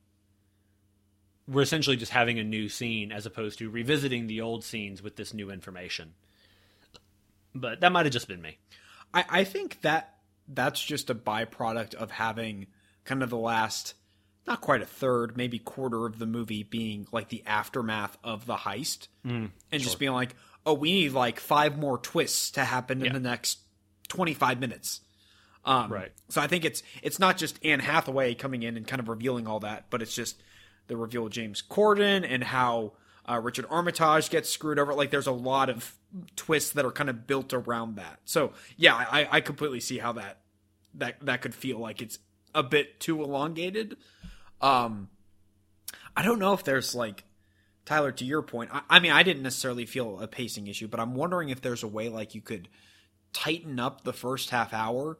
we're essentially just having a new scene as opposed to revisiting the old scenes with this new information. But that might have just been me. I, I think that that's just a byproduct of having kind of the last. Not quite a third, maybe quarter of the movie being like the aftermath of the heist mm, and sure. just being like, oh, we need like five more twists to happen in yeah. the next twenty-five minutes. Um, right. So I think it's, it's not just Anne Hathaway coming in and kind of revealing all that, but it's just the reveal of James Corden and how uh, Richard Armitage gets screwed over. Like there's a lot of twists that are kind of built around that. So yeah, I, I completely see how that, that, that could feel like it's a bit too elongated. Um, I don't know if there's like Tyler, to your point. I, I mean, I didn't necessarily feel a pacing issue, but I'm wondering if there's a way like you could tighten up the first half hour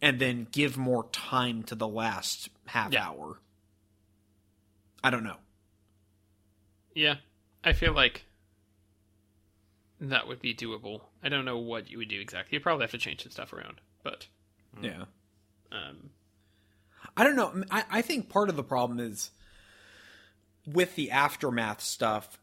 and then give more time to the last half yeah. hour. I don't know. Yeah. I feel like that would be doable. I don't know what you would do exactly. You probably have to change some stuff around, but yeah. Um, I don't know. I, I think part of the problem is with the aftermath stuff,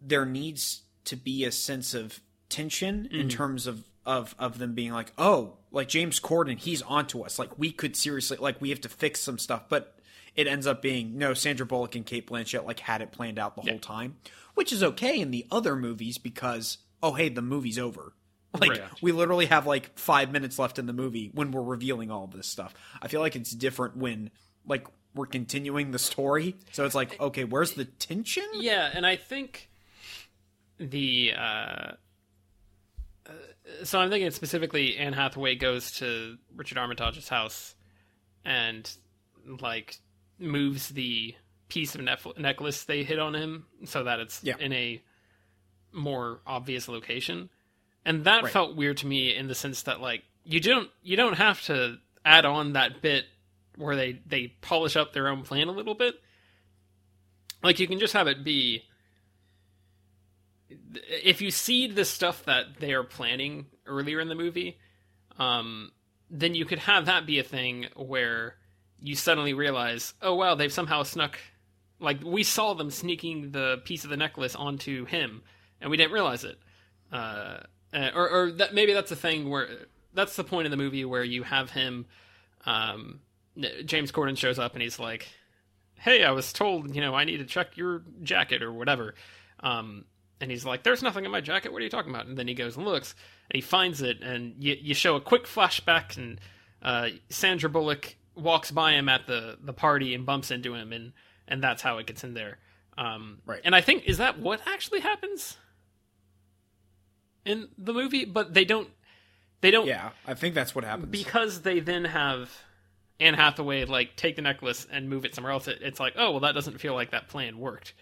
there needs to be a sense of tension mm-hmm. in terms of, of, of them being like, oh, like James Corden, he's onto us. Like we could seriously, like we have to fix some stuff, but it ends up being, no, Sandra Bullock and Kate Blanchett like had it planned out the yeah. whole time, which is okay in the other movies because, oh, hey, the movie's over. Like right. we literally have like five minutes left in the movie when we're revealing all this stuff. I feel like it's different when like we're continuing the story. So it's like, okay, where's the tension? Yeah. And I think the, uh, uh so I'm thinking specifically Anne Hathaway goes to Richard Armitage's house and like moves the piece of nef- necklace they hid on him so that it's yeah. in a more obvious location. And that right. felt weird to me in the sense that, like, you don't you don't have to add on that bit where they, they polish up their own plan a little bit. Like, you can just have it be... If you see the stuff that they are planning earlier in the movie, um, then you could have that be a thing where you suddenly realize, oh, wow, they've somehow snuck... Like, we saw them sneaking the piece of the necklace onto him, and we didn't realize it. Uh... Uh, or, or that maybe that's the thing where that's the point in the movie where you have him, um, James Corden shows up and he's like, "Hey, I was told, you know, I need to check your jacket or whatever." Um, and he's like, "There's nothing in my jacket. What are you talking about?" And then he goes and looks and he finds it. And you, you show a quick flashback and, uh, Sandra Bullock walks by him at the, the party and bumps into him. And, and that's how it gets in there. Um, right. And I think, is that what actually happens in the movie? But they don't they don't yeah I think that's what happens, because they then have Anne Hathaway like take the necklace and move it somewhere else. It, it's like, oh well, that doesn't feel like that plan worked.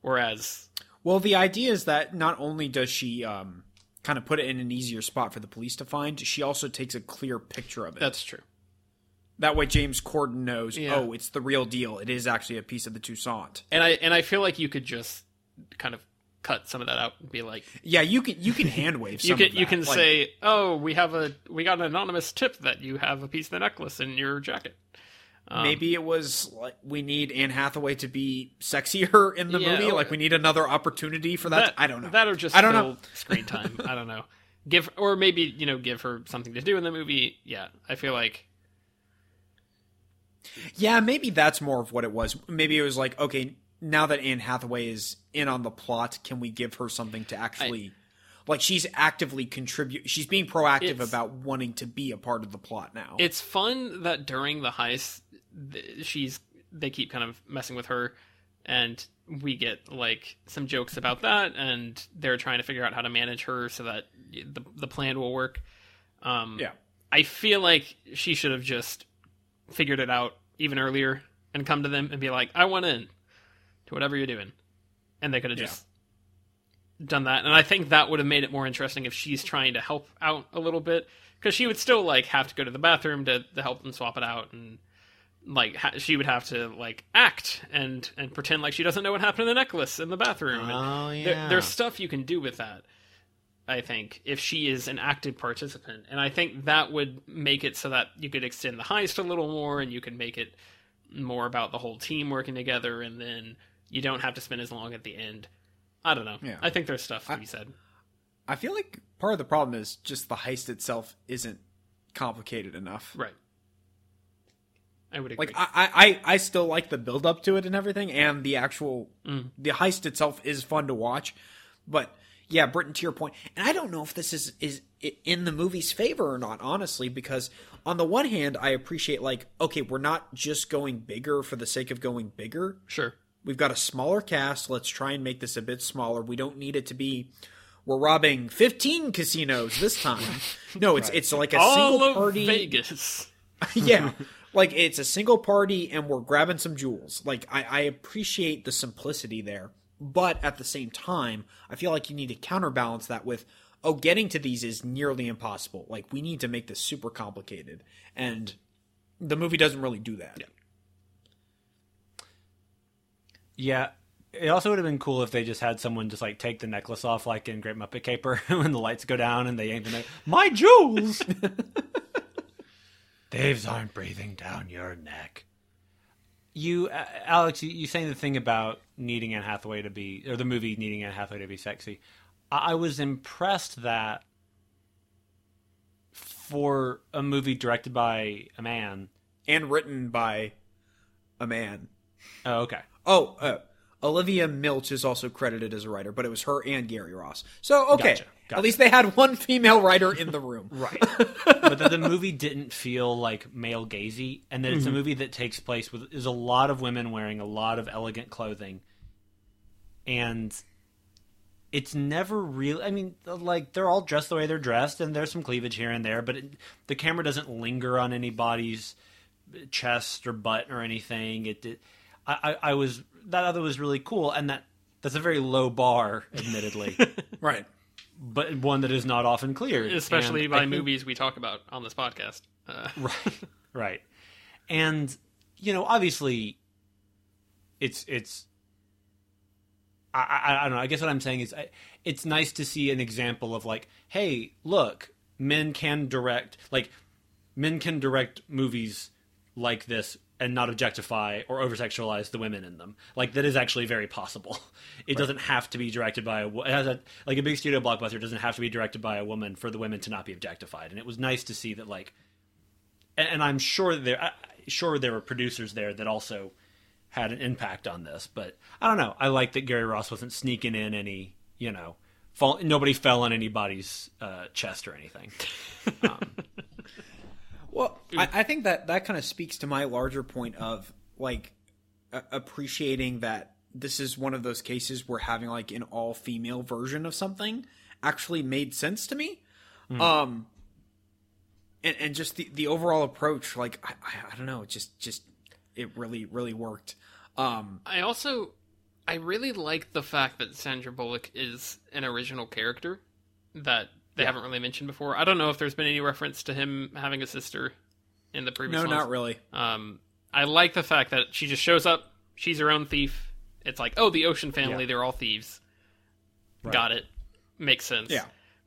Whereas, well, the idea is that not only does she um kind of put it in an easier spot for the police to find, she also takes a clear picture of it. That's true. That way James Corden knows yeah. oh, it's the real deal. It is actually a piece of the Toussaint. And I and I feel like you could just kind of cut some of that out and be like, yeah, you can you can hand wave some you can of that. You can like, say, oh, we have a we got an anonymous tip that you have a piece of the necklace in your jacket. Um, maybe it was like, we need Anne Hathaway to be sexier in the yeah, movie. Or, like we need another opportunity for that. that I don't know. That or just I don't know screen time. I don't know. Give or maybe you know give her something to do in the movie. Yeah, I feel like. Yeah, maybe that's more of what it was. Maybe it was like, okay, now that Anne Hathaway is in on the plot, can we give her something to actually, I, like she's actively contribute. She's being proactive about wanting to be a part of the plot now. It's fun that during the heist, she's, they keep kind of messing with her and we get like some jokes about that. And they're trying to figure out how to manage her so that the, the plan will work. Um, yeah. I feel like she should have just figured it out even earlier and come to them and be like, I want in. To whatever you're doing. And they could have just yeah. done that. And I think that would have made it more interesting if she's trying to help out a little bit. Because she would still, like, have to go to the bathroom to, to help them swap it out. And, like, ha- she would have to, like, act and, and pretend like she doesn't know what happened to the necklace in the bathroom. Oh, and yeah. There, there's stuff you can do with that, I think, if she is an active participant. And I think that would make it so that you could extend the heist a little more and you could make it more about the whole team working together and then... You don't have to spend as long at the end. I don't know. Yeah. I think there's stuff to be said. I feel like part of the problem is just the heist itself isn't complicated enough. Right. I would agree. Like I, I, I still like the build up to it and everything, and the actual mm. the heist itself is fun to watch. But yeah, Britton, to your point, and I don't know if this is is in the movie's favor or not, honestly, because on the one hand, I appreciate like, okay, we're not just going bigger for the sake of going bigger. Sure. We've got a smaller cast. Let's try and make this a bit smaller. We don't need it to be, we're robbing fifteen casinos this time. No, it's right. It's like a all single party. All of Vegas. Yeah. Like, it's a single party, and we're grabbing some jewels. Like, I, I appreciate the simplicity there. But at the same time, I feel like you need to counterbalance that with, oh, getting to these is nearly impossible. Like, we need to make this super complicated. And the movie doesn't really do that. Yeah. Yeah, It also would have been cool if they just had someone just like take the necklace off, like in Great Muppet Caper, when the lights go down and they aim the necklace. My jewels! Thieves aren't breathing down your neck. You, uh, Alex, you, you saying the thing about needing Anne Hathaway to be, or the movie needing Anne Hathaway to be sexy. I, I was impressed that for a movie directed by a man. And written by a man. Oh, okay. Oh, uh, Olivia Milch is also credited as a writer, but it was her and Gary Ross. So, okay. Gotcha, gotcha. At least they had one female writer in the room. Right. But the, the movie didn't feel like male-gazy, and that it's mm-hmm. a movie that takes place with is a lot of women wearing a lot of elegant clothing. And it's never really... I mean, like, they're all dressed the way they're dressed, and there's some cleavage here and there, but it, the camera doesn't linger on anybody's chest or butt or anything. It... it I, I was that other was really cool, and that that's a very low bar, admittedly, right? But one that is not often cleared, especially and by I movies think, we talk about on this podcast, uh. right? Right, and you know, obviously, it's it's. I, I, I don't know. I guess what I'm saying is, I, it's nice to see an example of like, hey, look, men can direct, like, men can direct movies like this. And not objectify or over-sexualize the women in them. Like, that is actually very possible. It right. doesn't have to be directed by... A, it has a, like, a big studio blockbuster doesn't have to be directed by a woman for the women to not be objectified. And it was nice to see that, like... And, and I'm sure there, I, sure there were producers there that also had an impact on this. But, I don't know. I like that Gary Ross wasn't sneaking in any, you know... Fall, nobody fell on anybody's uh, chest or anything. Um Well, I, I think that that kind of speaks to my larger point of, like, a- appreciating that this is one of those cases where having, like, an all-female version of something actually made sense to me. Mm. Um, and, and just the, the overall approach, like, I, I, I don't know, it just, just it really, really worked. Um, I also, I really like the fact that Sandra Bullock is an original character that... They yeah. haven't really mentioned before. I don't know if there's been any reference to him having a sister in the previous ones. No, not really. Um, I like the fact that she just shows up. She's her own thief. It's like, oh, the Ocean family, yeah. they're all thieves. Right. Got it. Makes sense. Yeah.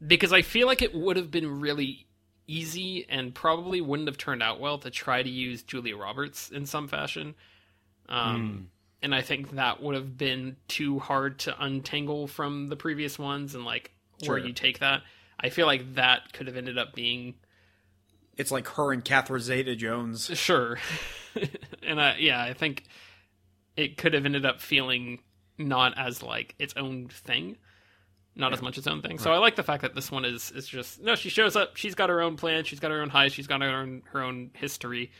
Because I feel like it would have been really easy and probably wouldn't have turned out well to try to use Julia Roberts in some fashion. Um, mm. And I think that would have been too hard to untangle from the previous ones and like sure. where you take that. I feel like that could have ended up being... It's like her and Catherine Zeta-Jones. Sure. And I, yeah, I think it could have ended up feeling not as like its own thing. Not yeah. as much its own thing. Right. So I like the fact that this one is is just... No, she shows up. She's got her own plan. She's got her own height. She's got her own, her own history.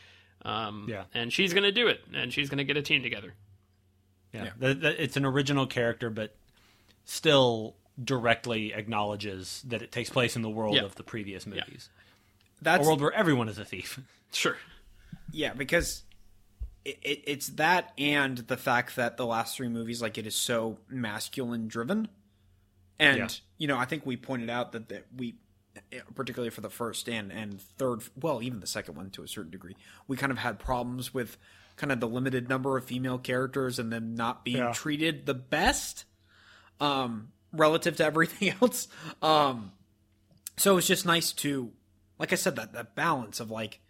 Um, yeah. And she's going to do it. And she's going to get a team together. Yeah. yeah. It's an original character, but still... directly acknowledges that it takes place in the world yeah. of the previous movies. Yeah. That's a world where everyone is a thief. Sure. Yeah, because it, it, it's that and the fact that the last three movies, like, it is so masculine driven. And, yeah. you know, I think we pointed out that, that we, particularly for the first and, and third, well, even the second one to a certain degree, we kind of had problems with kind of the limited number of female characters and them not being yeah. treated the best. Um, relative to everything else. Um, so it's just nice to, like I said, that, that balance of like,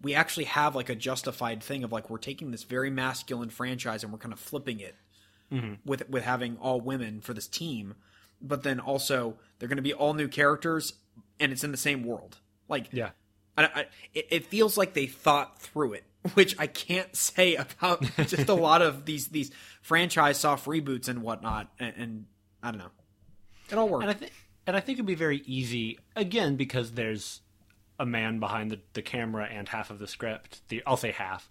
we actually have like a justified thing of like, we're taking this very masculine franchise and we're kind of flipping it mm-hmm. with, with having all women for this team. But then also they're going to be all new characters and it's in the same world. Like, yeah, I, I, it, it feels like they thought through it, which I can't say about just a lot of these, these franchise soft reboots and whatnot. And, and I don't know. It all worked. And I, th- and I think it'd be very easy, again, because there's a man behind the, the camera and half of the script. The, I'll say half,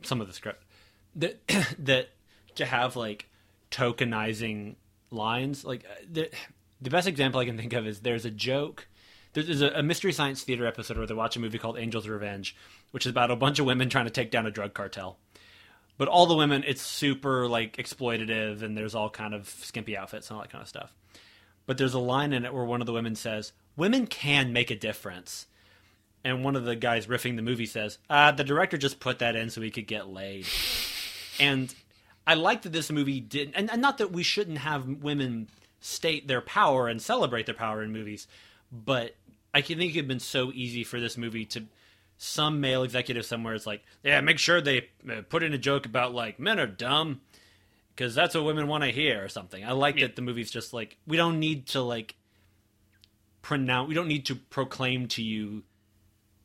some of the script. That that to have like tokenizing lines. Like the the best example I can think of is there's a joke. There's a, a Mystery Science Theater episode where they watch a movie called Angel's Revenge, which is about a bunch of women trying to take down a drug cartel. But all the women, it's super like exploitative, and there's all kind of skimpy outfits and all that kind of stuff. But there's a line in it where one of the women says, "Women can make a difference," and one of the guys riffing the movie says, "Ah, the director just put that in so he could get laid." And I like that this movie didn't, and, and not that we shouldn't have women state their power and celebrate their power in movies, but I can think it'd been so easy for this movie to some male executive somewhere is like, yeah, make sure they put in a joke about like men are dumb because that's what women want to hear or something. I like yeah. that the movie's just like, we don't need to like pronounce, we don't need to proclaim to you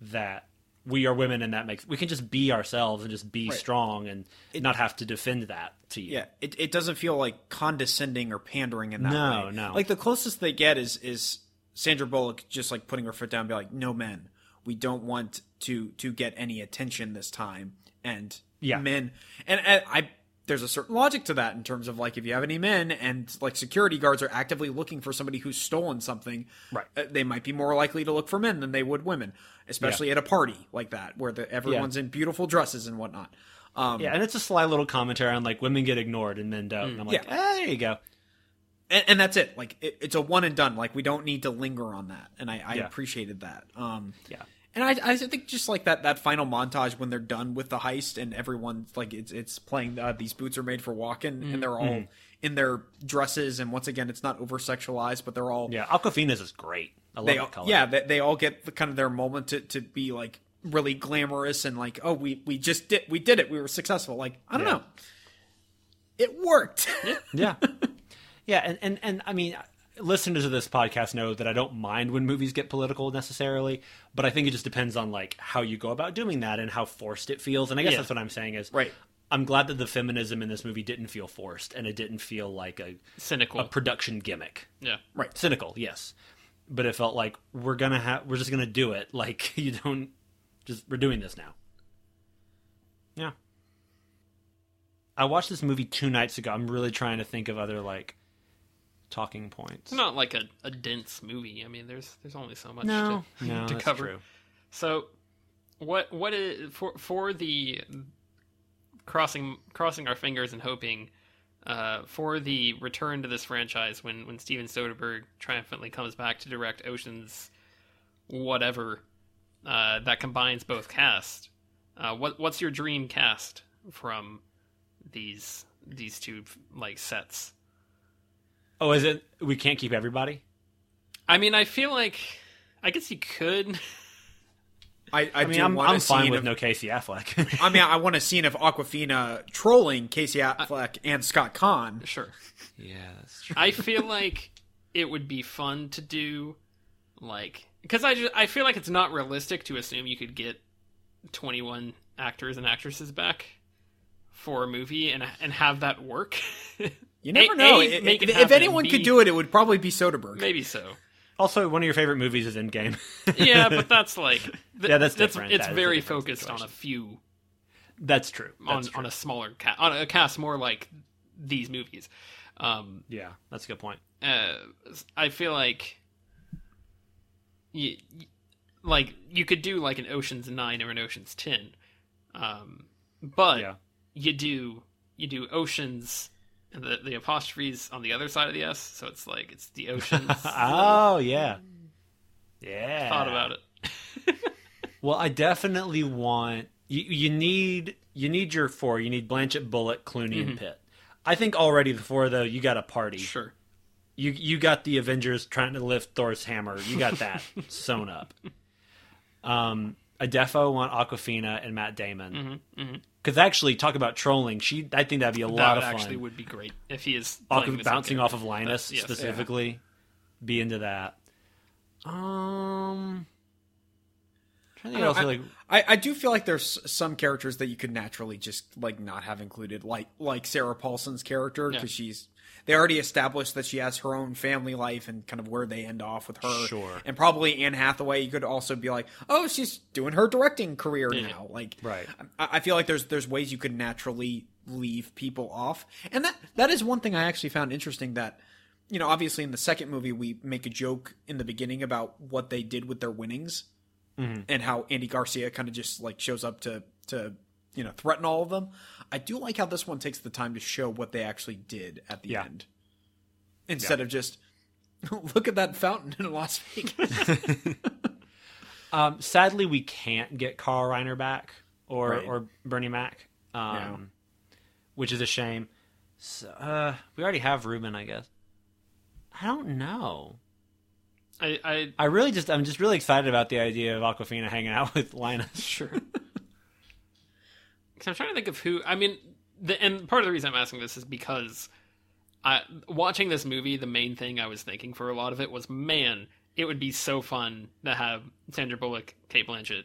that we are women, and that makes, we can just be ourselves and just be right. strong and it, not have to defend that to you. Yeah. It, it doesn't feel like condescending or pandering in that no, way. No, no. Like the closest they get is, is Sandra Bullock just like putting her foot down and be like, no men, we don't want to, to get any attention this time. And yeah. men, and, and I, there's a certain logic to that in terms of like, if you have any men and like security guards are actively looking for somebody who's stolen something, right. uh, they might be more likely to look for men than they would women, especially yeah. at a party like that where the, everyone's yeah. in beautiful dresses and whatnot. Um, yeah. And it's a sly little commentary on like women get ignored and men don't. Mm, and I'm like, yeah. ah, there you go. And, and that's it. Like it, it's a one and done. Like we don't need to linger on that. And I, I yeah. appreciated that. Um, yeah. And I, I think just like that, that final montage when they're done with the heist and everyone's like, it's it's playing uh, These Boots Are Made for Walking, mm-hmm. and they're all mm-hmm. in their dresses. And once again, it's not over sexualized, but they're all yeah. Awkwafina's is great. I love they, the color. Yeah, they, they all get the, kind of their moment to, to be like really glamorous and like, oh, we we just did we did it, we were successful. Like I don't yeah. know, it worked. yeah, yeah, and, and and I mean. Listeners of this podcast know that I don't mind when movies get political necessarily, but I think it just depends on like how you go about doing that and how forced it feels. And I guess yeah. that's what I'm saying is right. I'm glad that the feminism in this movie didn't feel forced and it didn't feel like a cynical, a production gimmick. Yeah. Right. Cynical. Yes. But it felt like we're going to have, we're just going to do it. Like you don't just, we're doing this now. Yeah. I watched this movie two nights ago. I'm really trying to think of other like, talking points. It's not like a, a dense movie. I mean, there's there's only so much no. to, no, to cover. True. So, what what is for for the crossing crossing our fingers and hoping uh, for the return to this franchise when when Steven Soderbergh triumphantly comes back to direct Ocean's whatever uh, that combines both casts. Uh, what what's your dream cast from these these two like sets? Oh, is it? We can't keep everybody? I mean, I feel like I guess you could. I, I, I mean, I'm, I'm fine with of, no Casey Affleck. I mean, I want a scene of Awkwafina trolling Casey Affleck I, and Scott Conn. Sure. Yeah, that's true. I feel like it would be fun to do, like, because I just, I feel like it's not realistic to assume you could get twenty-one actors and actresses back for a movie and and have that work. You never a, know. A, it, it, it if anyone B, could do it, it would probably be Soderbergh. Maybe so. Also, one of your favorite movies is Endgame. yeah, but that's like... Th- yeah, that's, that's different. It's that very different focused situation. On a few... That's true. That's on, true. On a smaller cast. On a cast more like these movies. Um, yeah, that's a good point. Uh, I feel like... You, like, you could do like an Ocean's nine or an Ocean's ten. Um, but yeah. you do you do Ocean's... And the, the apostrophe's on the other side of the S, so it's like, it's the Oceans. oh, yeah. Yeah. I thought about it. well, I definitely want... You, you need you need your four. You need Blanchett, Bullock, Clooney, mm-hmm. and Pitt. I think already the four, though, you got a party. Sure. You you got the Avengers trying to lift Thor's hammer. You got that sewn up. Um, I defo want Awkwafina and Matt Damon. Mm-hmm, mm-hmm. Because actually, talk about trolling. She, I think that'd be a that lot of fun. That actually would be great if he is Awkwaf- bouncing off of Linus yes, specifically. Yeah. Be into that. Um, I, I, I, like... I, I do feel like there's some characters that you could naturally just like not have included, like like Sarah Paulson's character, because yeah. she's they already established that she has her own family life and kind of where they end off with her. Sure. And probably Anne Hathaway. You could also be like, oh, she's doing her directing career yeah. now. Like, right. I, I feel like there's there's ways you could naturally leave people off, and that that is one thing I actually found interesting that. You know, obviously in the second movie, we make a joke in the beginning about what they did with their winnings mm-hmm. and how Andy Garcia kind of just like shows up to, to, you know, threaten all of them. I do like how this one takes the time to show what they actually did at the yeah. end instead yeah. of just look at that fountain in Las Vegas. um, sadly, we can't get Carl Reiner back or, right. or Bernie Mac. Um, yeah. which is a shame. So, uh, we already have Ruben, I guess. I don't know. I, I I really just I'm just really excited about the idea of Awkwafina hanging out with Linus. Sure. Because I'm trying to think of who. I mean, the, and part of the reason I'm asking this is because I, watching this movie, the main thing I was thinking for a lot of it was, man, it would be so fun to have Sandra Bullock, Kate Blanchett,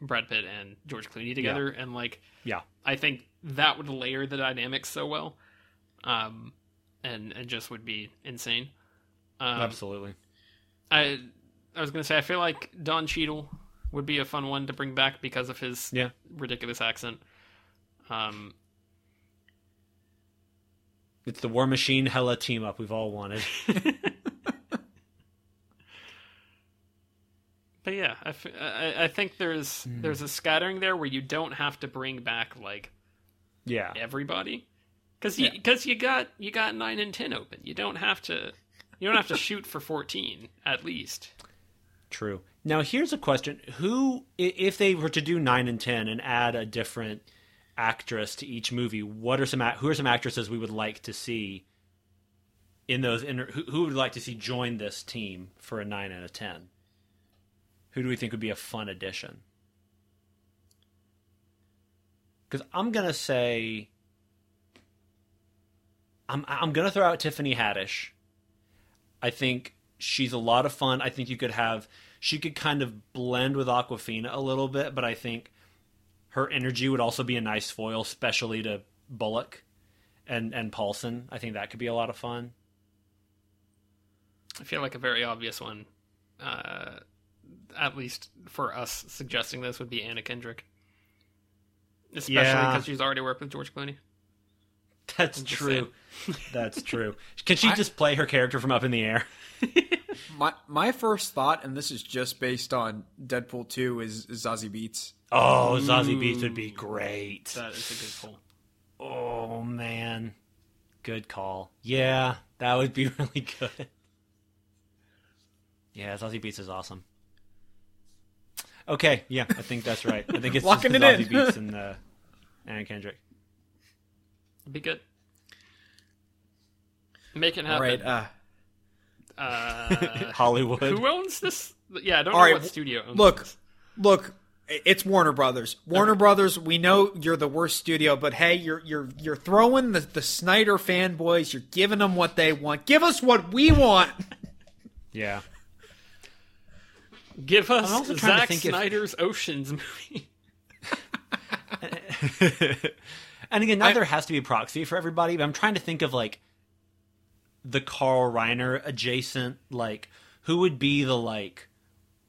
Brad Pitt, and George Clooney together, yeah. and like, yeah, I think that would layer the dynamics so well, um, and and just would be insane. Um, Absolutely. I I was going to say, I feel like Don Cheadle would be a fun one to bring back because of his yeah. ridiculous accent. Um, it's the War Machine Hella team up we've all wanted. But yeah, I, f- I, I think there's mm. there's a scattering there where you don't have to bring back like yeah everybody, because you because yeah. you got you got nine and ten open. You don't have to. You don't have to shoot for fourteen, at least. True. Now, here's a question. Who, if they were to do nine and ten and add a different actress to each movie, what are some, who are some actresses we would like to see in those, in, who, who would like to see join this team for a nine and a ten? Who do we think would be a fun addition? Because I'm going to say, I'm I'm going to throw out Tiffany Haddish. I think she's a lot of fun. I think you could have, she could kind of blend with Awkwafina a little bit, but I think her energy would also be a nice foil, especially to Bullock and, and Paulson. I think that could be a lot of fun. I feel like a very obvious one, uh, at least for us suggesting this, would be Anna Kendrick. Especially because yeah. she's already worked with George Clooney. That's true. That's true. Can she I, just play her character from Up in the Air? my my first thought, and this is just based on Deadpool two, is, is Zazie Beetz. Oh, Ooh, Zazie Beetz would be great. That is a good pull. Oh, man. Good call. Yeah, that would be really good. Yeah, Zazie Beetz is awesome. Okay, yeah, I think that's right. I think it's Locking just it Zazie Beetz and uh, Anna Kendrick. Be good. Make it happen. All right. Uh, uh, Hollywood. Who owns this? Yeah, I don't All know right, what studio owns look, this. Look, it's Warner Brothers. Warner okay. Brothers, we know you're the worst studio, but hey, you're you're you're throwing the, the Snyder fanboys. You're giving them what they want. Give us what we want. Yeah. Give us Zack Snyder's if... Ocean's movie. And again, now I, there has to be a proxy for everybody, but I'm trying to think of, like, the Carl Reiner adjacent, like, who would be the, like,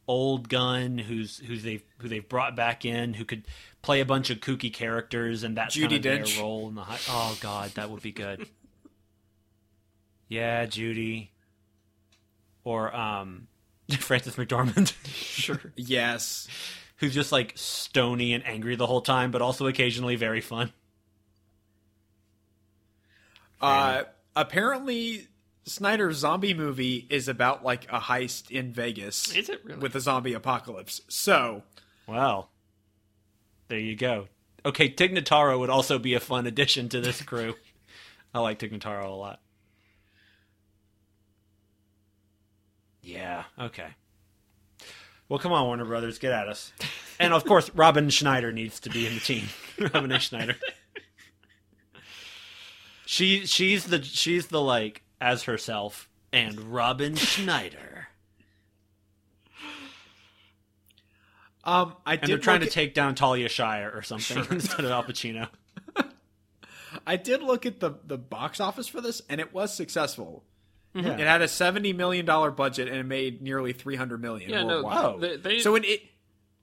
old gun who's who's they've, who they've brought back in, who could play a bunch of kooky characters, and that's Judi kind of Dench. Their role in the high... Oh, God, that would be good. Yeah, Judy. Or, um, Frances McDormand. Sure. Yes. Who's just, like, stony and angry the whole time, but also occasionally very fun. Uh, apparently Snyder's zombie movie is about like a heist in Vegas. Is it really? With a zombie apocalypse. So, well, there you go. Okay. Tig Notaro would also be a fun addition to this crew. I like Tig Notaro a lot. Yeah. Okay. Well, come on, Warner Brothers, get at us. And of course, Robin Schneider needs to be in the team. Robin A. Schneider. She she's the she's the like as herself and Robin Schneider. Um, I and did they're trying to at... take down Talia Shire or something sure. instead of Al Pacino. I did look at the the box office for this, and it was successful. Mm-hmm. Yeah. It had a seventy million dollar budget, and it made nearly three hundred million. Yeah, worldwide. No, they, they... So it, it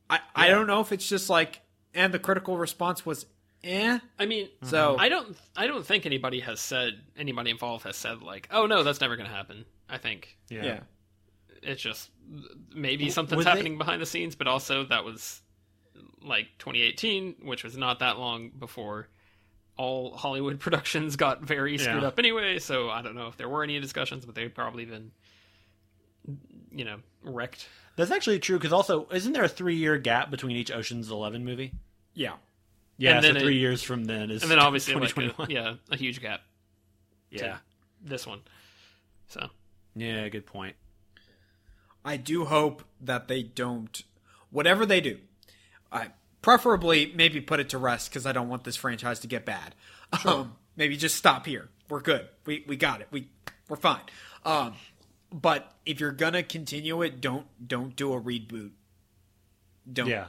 I yeah. I don't know if it's just like, and the critical response was. Eh. I mean, so I don't. I don't think anybody has said anybody involved has said like, "Oh no, that's never going to happen." I think. Yeah. yeah. It's just maybe something's was happening they... behind the scenes, but also that was like twenty eighteen, which was not that long before all Hollywood productions got very screwed yeah. up anyway. So I don't know if there were any discussions, but they've probably been, you know, wrecked. That's actually true because also, isn't there a three year gap between each Ocean's eleven movie? Yeah. Yeah, and so then three it, years from then is and then obviously like a, yeah, a huge gap. Yeah, this one. So yeah, good point. I do hope that they don't, whatever they do, I preferably maybe put it to rest because I don't want this franchise to get bad. Sure. Um, maybe just stop here. We're good. We we got it. We we're fine. Um, but if you're gonna continue it, don't don't do a reboot. Don't. Yeah.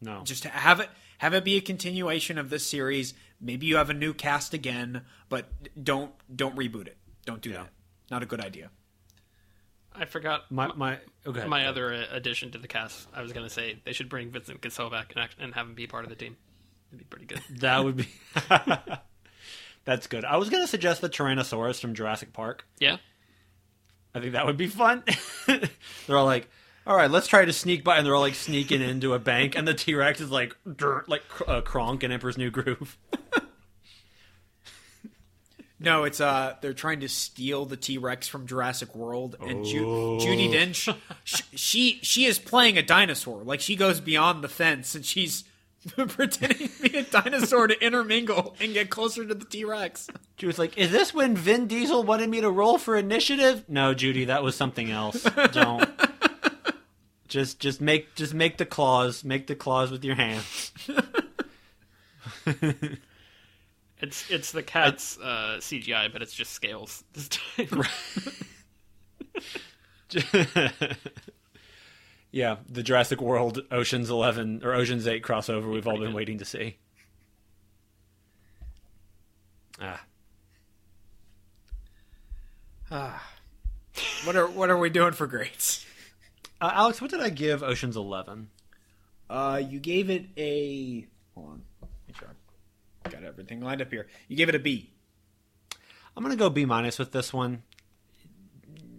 No. Just have it have it be a continuation of this series. Maybe you have a new cast again, but don't don't reboot it. Don't do yeah. that. Not a good idea. I forgot my my okay, my other addition to the cast. I was going to say they should bring Vincent Cassel back and, act, and have him be part of the team. It'd be pretty good. That would be. That's good. I was going to suggest the Tyrannosaurus from Jurassic Park. Yeah, I think that would be fun. They're all like, "All right, let's try to sneak by," and they're all like sneaking into a bank, and the T Rex is like, like uh, Kronk in Emperor's New Groove. No, it's uh, they're trying to steal the T-Rex from Jurassic World, and oh. Ju- Judi Dench, she, she she is playing a dinosaur. Like she goes beyond the fence, and she's pretending to be a dinosaur to intermingle and get closer to the T-Rex. She was like, "Is this when Vin Diesel wanted me to roll for initiative?" No, Judy, that was something else. Don't just just make just make the claws, make the claws with your hands. It's it's the cat's uh, C G I, but it's just scales this time. Yeah, the Jurassic World Ocean's eleven or Ocean's eight crossover we've all been good. waiting to see. Ah. Ah. What are what are we doing for grades? Uh, Alex, what did I give Ocean's eleven? Uh, you gave it a hold on. Make sure. Got everything lined up here. You gave it a B. I'm going to go B minus with this one.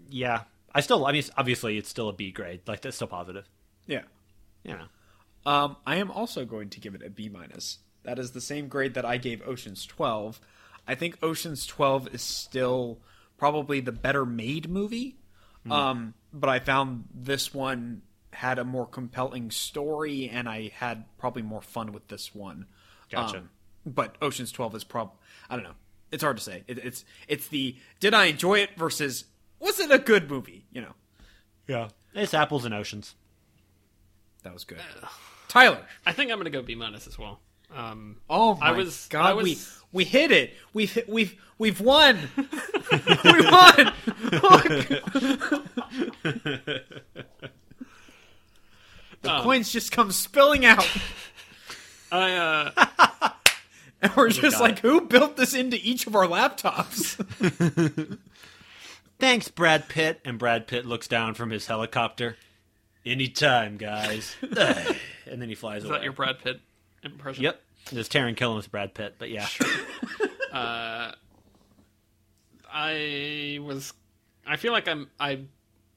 Yeah. I still, I mean, obviously it's still a B grade. Like, that's still positive. Yeah. Yeah. Um, I am also going to give it a B minus. That is the same grade that I gave Ocean's twelve. I think Ocean's twelve is still probably the better made movie. Mm. Um, but I found this one had a more compelling story, and I had probably more fun with this one. Gotcha. Um, But Ocean's twelve is probably, I don't know. It's hard to say. It, it's it's the, did I enjoy it versus, was it a good movie? You know? Yeah. It's apples and oceans. That was good. Uh, Tyler. I think I'm going to go B minus as well. Um, oh my I was, God. I was... We, we hit it. We've, hit, we've, we've won. We won. The um, coins just come spilling out. I, uh... And we're just like, it. Who built this into each of our laptops? Thanks, Brad Pitt. And Brad Pitt looks down from his helicopter. Anytime, guys. And then he flies Is away. Is that your Brad Pitt impression? Yep. There's Taron Killam with Brad Pitt, but yeah. Sure. uh, I was... I feel like I'm I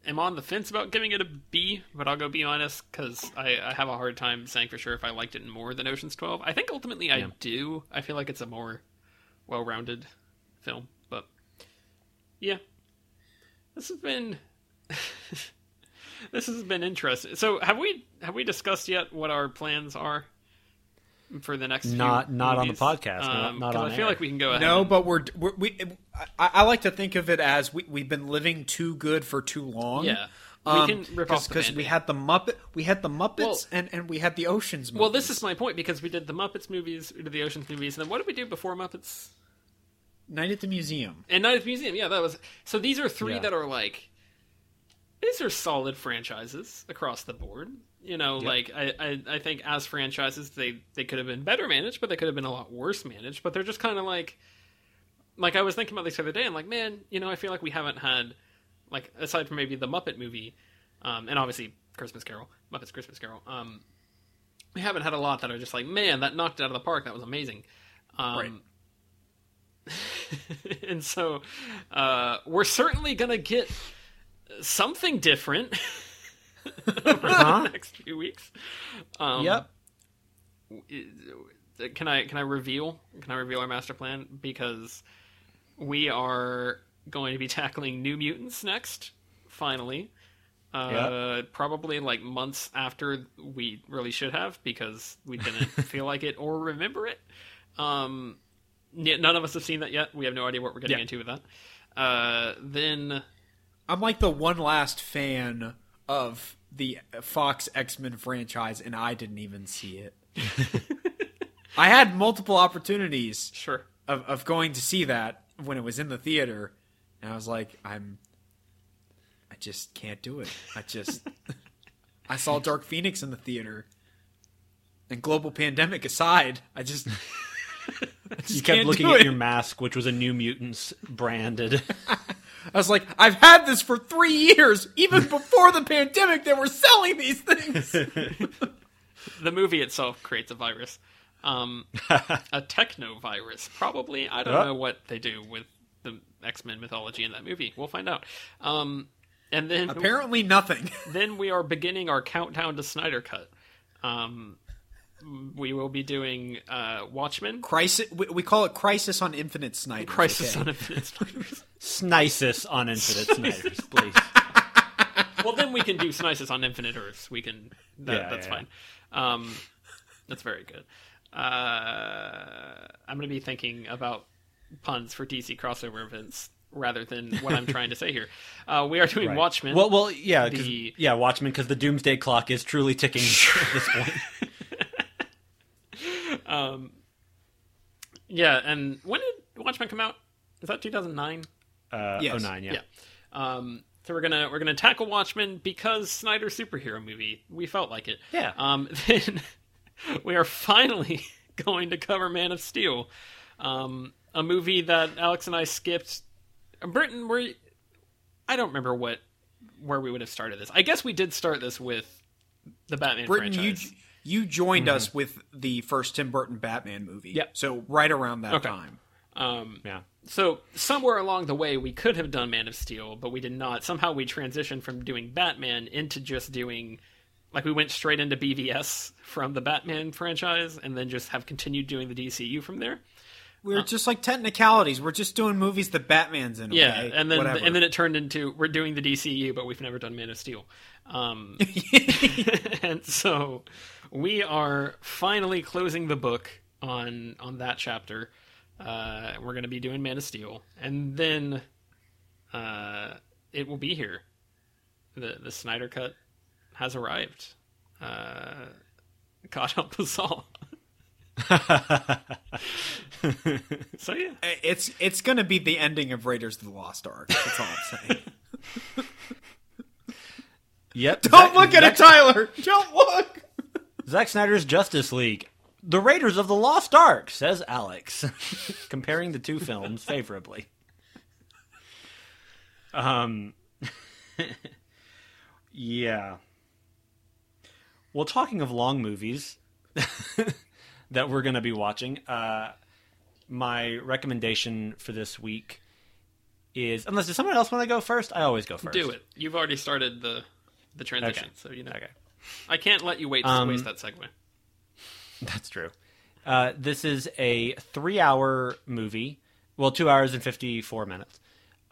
am on the fence about giving it a B, but I'll go B minus because I, I have a hard time saying for sure if I liked it more than Ocean's twelve. I think ultimately I yeah. do. I feel like it's a more well-rounded film, but yeah, this has been this has been interesting. So have we have we discussed yet what our plans are for the next? Not few not movies? On the podcast. Um, not, not on I feel air. Like we can go ahead. No, and... but we're, we're we. I, I like to think of it as we we've been living too good for too long. Yeah, um, we can rip off because we had the Muppet, we had the Muppets, well, and, and we had the Oceans movies. Well, this is my point because we did the Muppets movies, we did the Oceans movies, and then what did we do before Muppets? Night at the Museum and Night at the Museum. Yeah, that was so. These are three yeah. that are like these are solid franchises across the board. You know, yep. like I, I, I think as franchises, they, they could have been better managed, but they could have been a lot worse managed. But they're just kind of like, like I was thinking about this the other day. I'm like, man, you know, I feel like we haven't had, like, aside from maybe the Muppet movie, um, and obviously Christmas Carol, Muppets Christmas Carol. Um, we haven't had a lot that are just like, man, that knocked it out of the park. That was amazing. Um, right. And so uh, we're certainly gonna get something different. Over uh-huh. the next few weeks. Um, yep. Can I can I reveal can I reveal our master plan? Because we are going to be tackling New Mutants next. Finally, uh, yep. probably like months after we really should have, because we didn't feel like it or remember it. Um, none of us have seen that yet. We have no idea what we're getting yeah. into with that. Uh, then I'm like the one last fan of the Fox X-Men franchise, and I didn't even see it. I had multiple opportunities sure. of, of going to see that when it was in the theater, and I was like, I'm, I just can't do it. I just, I saw Dark Phoenix in the theater, and global pandemic aside, I just, I just you kept looking at it. Your mask, which was a New Mutants branded. I was like, I've had this for three years. Even before the pandemic, they were selling these things. The movie itself creates a virus. Um, a techno-virus, probably. I don't oh. know what they do with the X-Men mythology in that movie. We'll find out. Um, and then apparently nothing. Then we are beginning our countdown to Snyder Cut. Um, we will be doing uh, Watchmen. Crisis. We, we call it Crisis on Infinite Snyders. Crisis okay. on Infinite Snyders. Snisis on Infinite Snyders, please. Well, then we can do Snisis on Infinite Earths. We can. That, yeah, that's yeah, fine. Yeah. Um, that's very good. Uh, I'm going to be thinking about puns for D C crossover events rather than what I'm trying to say here. Uh, we are doing right. Watchmen. Well, well, yeah, the... yeah, Watchmen, because the doomsday clock is truly ticking at this point. um, yeah, and when did Watchmen come out? Is that two thousand nine? Uh, yes. oh nine, yeah. yeah. Um, so we're gonna we're gonna tackle Watchmen because Snyder's superhero movie. We felt like it. Yeah. Um, then. We are finally going to cover Man of Steel, um, a movie that Alex and I skipped. Britton, were you... I don't remember what where we would have started this. I guess we did start this with the Batman Britton, franchise. You, you joined mm-hmm. us with the first Tim Burton Batman movie. Yep. So right around that okay. time. Um, yeah. So somewhere along the way, we could have done Man of Steel, but we did not. Somehow we transitioned from doing Batman into just doing... Like, we went straight into B V S from the Batman franchise and then just have continued doing the D C U from there. We're uh, just, like, technicalities. We're just doing movies that Batman's in. Yeah, okay? and then Whatever. and then it turned into, we're doing the D C U, but we've never done Man of Steel. Um, and so we are finally closing the book on, on that chapter. Uh, we're going to be doing Man of Steel. And then uh, it will be here. The, the Snyder Cut has arrived. Uh, God help us all. So yeah, it's it's going to be the ending of Raiders of the Lost Ark. That's all I'm saying. Yep. Don't Zack, look at Zack, it, Tyler. Don't look. Zack Snyder's Justice League, the Raiders of the Lost Ark, says Alex, comparing the two films favorably. Um. Yeah. Well, talking of long movies that we're going to be watching, uh, my recommendation for this week is... Unless, does someone else want to go first? I always go first. Do it. You've already started the the transition, okay. so you know. Okay. I can't let you wait to um, waste that segue. That's true. Uh, this is a three-hour movie. Well, two hours and fifty-four minutes.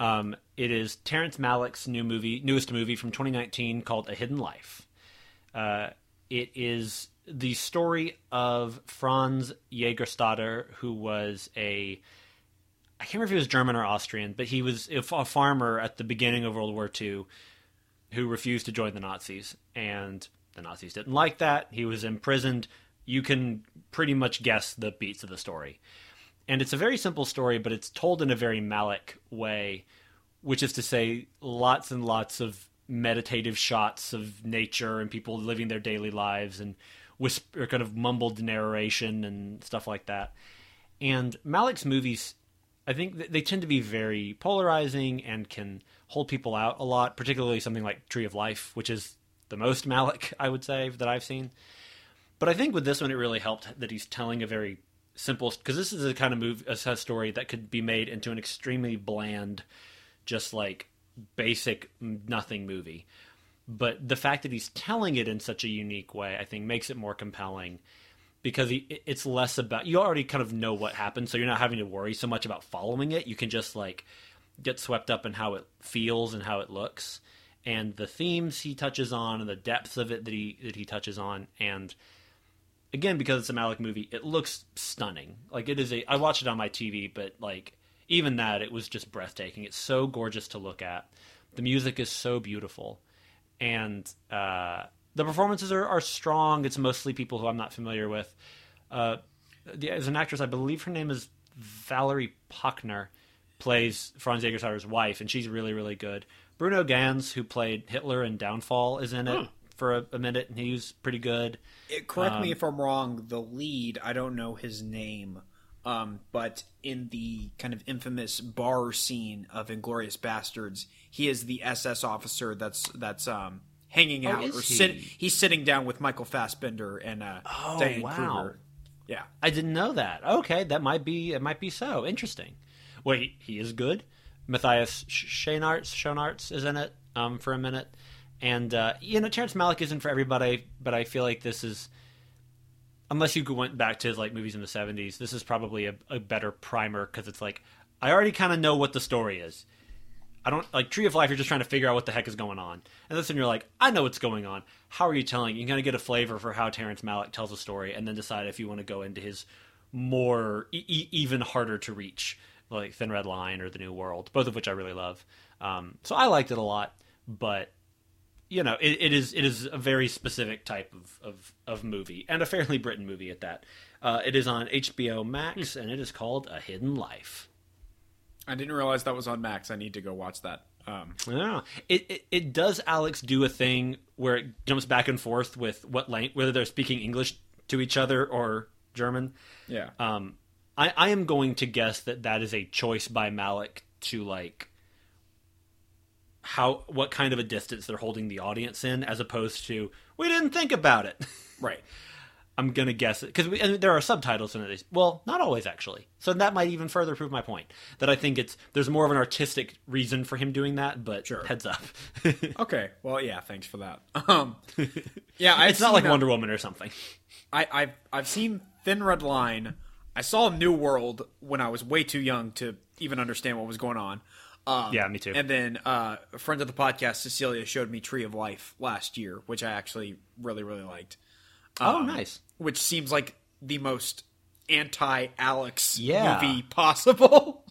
Um, it is Terrence Malick's new movie, newest movie from twenty nineteen called A Hidden Life. Uh It is the story of Franz Jägerstätter, who was a, I can't remember if he was German or Austrian, but he was a farmer at the beginning of World War Two who refused to join the Nazis. And the Nazis didn't like that. He was imprisoned. You can pretty much guess the beats of the story. And it's a very simple story, but it's told in a very Malick way, which is to say lots and lots of meditative shots of nature and people living their daily lives and whisper kind of mumbled narration and stuff like that. And Malick's movies, I think they tend to be very polarizing and can hold people out a lot, particularly something like Tree of Life, which is the most Malick, I would say, that I've seen. But I think with this one, it really helped that he's telling a very simple, because this is a kind of movie, a story that could be made into an extremely bland, just like basic nothing movie, but the fact that he's telling it in such a unique way, I think, makes it more compelling, because he, it's less about, you already kind of know what happened, so you're not having to worry so much about following it. You can just like get swept up in how it feels and how it looks, and the themes he touches on and the depth of it that he that he touches on. And again, because it's a Malick movie, it looks stunning. Like, it is a, I watched it on my T V, but like even that, it was just breathtaking. It's so gorgeous to look at. The music is so beautiful, and uh, the performances are, are strong. It's mostly people who I'm not familiar with. Uh, there's an actress, I believe her name is Valerie Pochner, plays Franz Jägerstätter's wife, and she's really, really good. Bruno Ganz, who played Hitler in Downfall, is in it hmm. for a, a minute, and he's pretty good. It, correct um, me if I'm wrong, the lead, I don't know his name, um, but in the kind of infamous bar scene of Inglourious Bastards, he is the S S officer that's that's um, hanging oh, out. Or he? sit, He's sitting down with Michael Fassbender and uh, oh, Diane wow. Kruger. Yeah, I didn't know that. Okay, that might be it. Might be so interesting. Wait, he is good. Matthias Schoenaerts is in it um, for a minute, and uh, you know Terrence Malick isn't for everybody. But I feel like this is, unless you went back to his like movies in the seventies, this is probably a, a better primer, because it's like I already kind of know what the story is. I don't like Tree of Life. You're just trying to figure out what the heck is going on, and this one you're like, I know what's going on. How are you telling? You're gonna get a flavor for how Terrence Malick tells a story, and then decide if you want to go into his more e- even harder to reach, like Thin Red Line or The New World, both of which I really love. Um, so I liked it a lot, but you know, it, it is it is a very specific type of, of, of movie, and a fairly British movie at that. Uh, it is on H B O Max, and it is called A Hidden Life. I didn't realize that was on Max. I need to go watch that. Um, yeah, it, it it does. Alex do a thing where it jumps back and forth with what language, whether they're speaking English to each other or German. Yeah. Um, I, I am going to guess that that is a choice by Malick to, like, how what kind of a distance they're holding the audience in, as opposed to, we didn't think about it. Right. I'm going to guess it. Because there are subtitles in it. Well, not always, actually. So that might even further prove my point, that I think it's there's more of an artistic reason for him doing that, but sure. Heads up. Okay. Well, yeah, thanks for that. Um, yeah, I've It's not like a, Wonder Woman or something. I, I've, I've seen Thin Red Line. I saw New World when I was way too young to even understand what was going on. Um, yeah, me too. And then uh, a friend of the podcast, Cecilia, showed me Tree of Life last year, which I actually really, really liked. Um, oh, nice. Which seems like the most anti-Alex yeah. movie possible.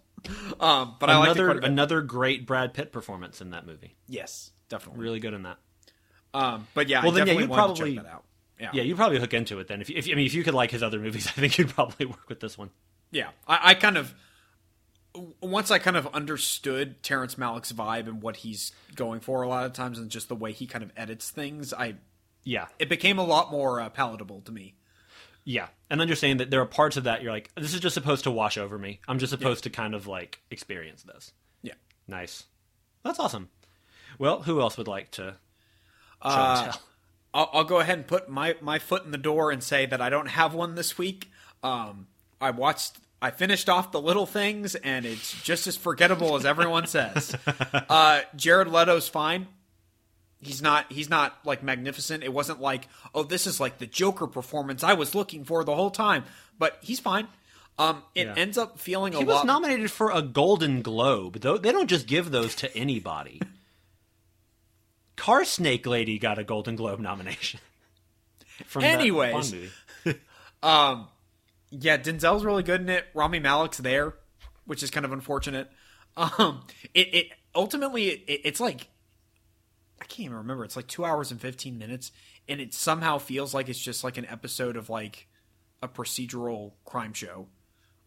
um, but another, I like another great Brad Pitt performance in that movie. Yes, definitely, really good in that. Um, but yeah, well, I then definitely yeah, you probably to check that out. Yeah, yeah, you'd probably hook into it then. If, if I mean, if you could like his other movies, I think you'd probably work with this one. Yeah, I, I kind of once I kind of understood Terrence Malick's vibe and what he's going for a lot of times, and just the way he kind of edits things, I. Yeah, it became a lot more uh, palatable to me. Yeah, and understanding that there are parts of that you're like, this is just supposed to wash over me. I'm just supposed yeah. to kind of like experience this. Yeah, nice. That's awesome. Well, who else would like to? Uh, tell? I'll, I'll go ahead and put my, my foot in the door and say that I don't have one this week. Um, I watched, I finished off The Little Things, and it's just as forgettable as everyone says. Uh, Jared Leto's fine. He's not, he's not like magnificent. It wasn't like, oh, this is like the Joker performance I was looking for the whole time, but he's fine. Um, it yeah. ends up feeling he a lot. He was nominated for a Golden Globe, though. They don't just give those to anybody. Car Snake Lady got a Golden Globe nomination. From Anyways. Movie. um, yeah, Denzel's really good in it. Rami Malek's there, which is kind of unfortunate. Um, it, it ultimately, it, it's like, I can't even remember. It's like two hours and fifteen minutes, and it somehow feels like it's just like an episode of like a procedural crime show.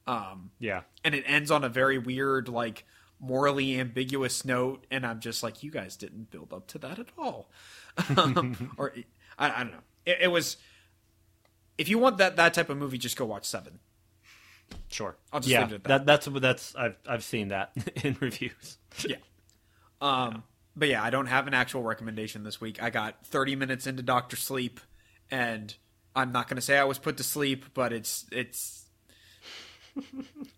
Um, yeah. And it ends on a very weird, like morally ambiguous note, and I'm just like, you guys didn't build up to that at all. um, or I, I don't know. It, it was, if you want that, that type of movie, just go watch Seven. Sure. I'll just yeah, leave it at that. that. That's that's I've I've seen that in reviews. Yeah. Um, yeah. But yeah, I don't have an actual recommendation this week. I got thirty minutes into Doctor Sleep, and I'm not going to say I was put to sleep, but it's it's.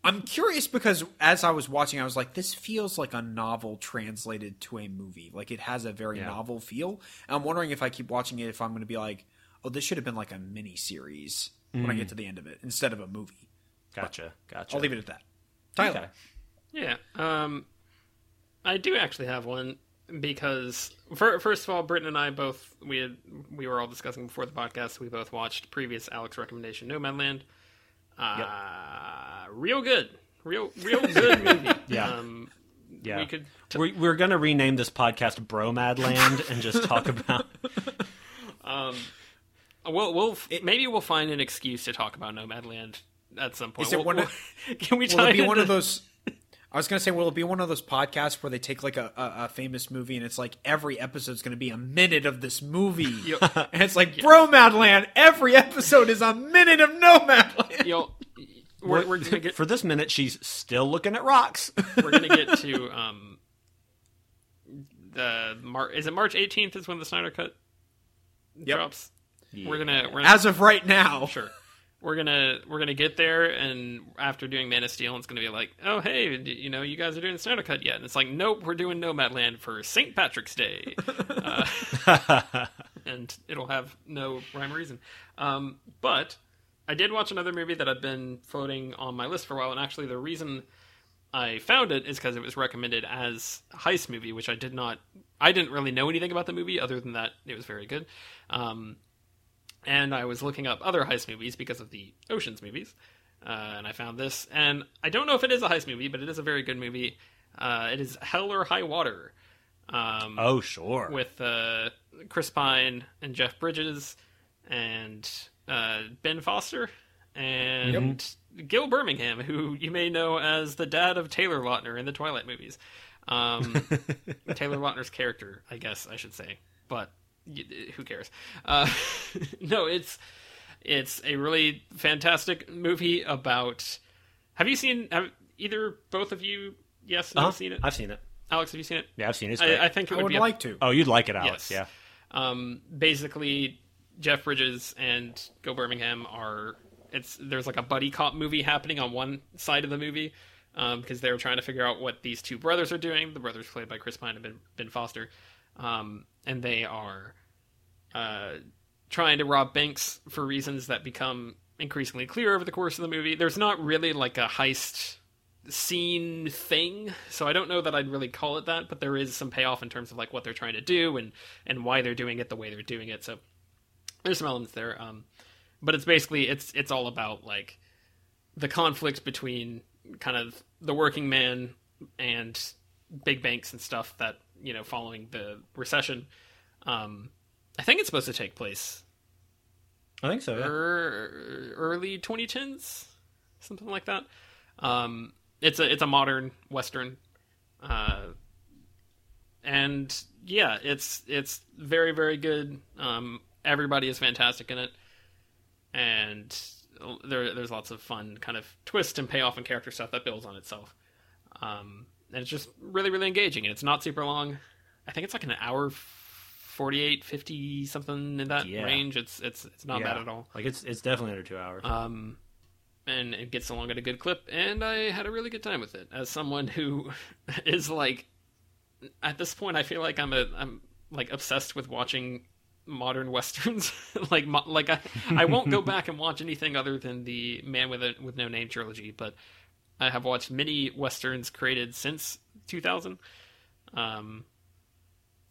I'm curious because as I was watching, I was like, this feels like a novel translated to a movie. Like it has a very yeah. novel feel. And I'm wondering if I keep watching it, if I'm going to be like, oh, this should have been like a mini series mm. when I get to the end of it instead of a movie. Gotcha, but gotcha. I'll leave it at that. Tyler, okay. yeah, um, I do actually have one. because for, first of all, Britton and I both we had we were all discussing before the podcast. We both watched previous Alex recommendation Nomadland. Uh, yep. Real good, real real good movie. Yeah. Um, Yeah, we could t- we're, we're gonna rename this podcast Bromadland and just talk about. um, we'll we'll it, maybe we'll find an excuse to talk about Nomadland at some point. Is we'll, it one we'll, of, can we? Will it be into... one of those? I was gonna say, will it be one of those podcasts where they take like a, a, a famous movie and it's like every episode's gonna be a minute of this movie, Yo, and it's like yeah. Bromadland. Every episode is a minute of Nomadland. Yo, We're, we're gonna get, for this minute, she's still looking at rocks. We're going to get to um, the Mar- is it March eighteenth is when the Snyder Cut yep. drops. Yeah. We're gonna we're gonna, as of right now. Sure, we're gonna we're gonna get there, and after doing Man of Steel, it's gonna be like, oh hey, you know, you guys are doing the Snyder Cut yet? And it's like, nope, we're doing Nomadland for Saint Patrick's Day, uh, and it'll have no rhyme or reason. Um, but. I did watch another movie that I've been floating on my list for a while, and actually the reason I found it is because it was recommended as a heist movie, which I did not... I didn't really know anything about the movie, other than that it was very good. Um, and I was looking up other heist movies because of the Ocean's movies, uh, and I found this. And I don't know if it is a heist movie, but it is a very good movie. Uh, it is Hell or High Water. Um, oh, sure. With uh, Chris Pine and Jeff Bridges and... Uh, Ben Foster and yep. Gil Birmingham, who you may know as the dad of Taylor Lautner in the Twilight movies. Um, Taylor Lautner's character, I guess I should say, but y- who cares? Uh, no, it's it's a really fantastic movie about. Have you seen have either both of you? Yes, no, uh-huh. seen it. I've seen it. Alex, have you seen it? Yeah, I've seen it. I, I think it would I would be like a, to. Oh, you'd like it, Alex? Yes. Yeah. Um, basically. Jeff Bridges and Gil Birmingham are it's there's like a buddy cop movie happening on one side of the movie um, because they're trying to figure out what these two brothers are doing. The brothers played by Chris Pine and Ben, Ben Foster, um, and they are uh, trying to rob banks for reasons that become increasingly clear over the course of the movie. There's not really like a heist scene thing, so I don't know that I'd really call it that, but there is some payoff in terms of like what they're trying to do and and why they're doing it the way they're doing it. So. There's some elements there, um, but it's basically it's it's all about like the conflict between kind of the working man and big banks and stuff that you know following the recession. Um, I think it's supposed to take place. I think so. Yeah. Er, early twenty tens, something like that. Um, it's a it's a modern Western, uh, and yeah, it's it's very very good. Um, Everybody is fantastic in it, and there, there's lots of fun kind of twist and payoff and character stuff that builds on itself. Um, and it's just really, really engaging, and it's not super long. I think it's like an hour forty-eight, fifty, something in that yeah. range. It's it's it's not yeah. bad at all. Like it's it's definitely under two hours. Um, and it gets along at a good clip, and I had a really good time with it. As someone who is like, at this point, I feel like I'm a I'm like obsessed with watching. Modern westerns like like I, I won't go back and watch anything other than the Man with a, with No Name trilogy, but I have watched many westerns created since two thousand, um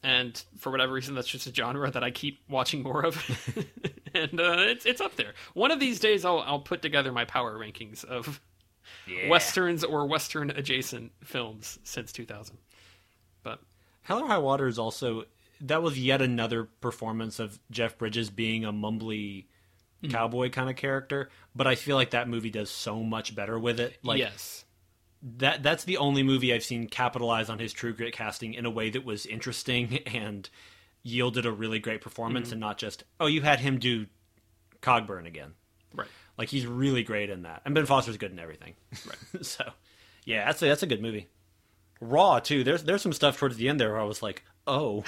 and for whatever reason that's just a genre that I keep watching more of. And uh, it's it's up there. One of these days I'll I'll put together my power rankings of yeah. westerns or western adjacent films since two thousand. But Hell or High Water is also that was yet another performance of Jeff Bridges being a mumbly mm. cowboy kind of character, but I feel like that movie does so much better with it. Like, yes. That that's the only movie I've seen capitalize on his True Grit casting in a way that was interesting and yielded a really great performance mm-hmm. and not just, oh, you had him do Cogburn again. Right. Like, he's really great in that. And Ben Foster's good in everything. Right. So, yeah, that's a, that's a good movie. Raw, too. There's, there's some stuff towards the end there where I was like, oh...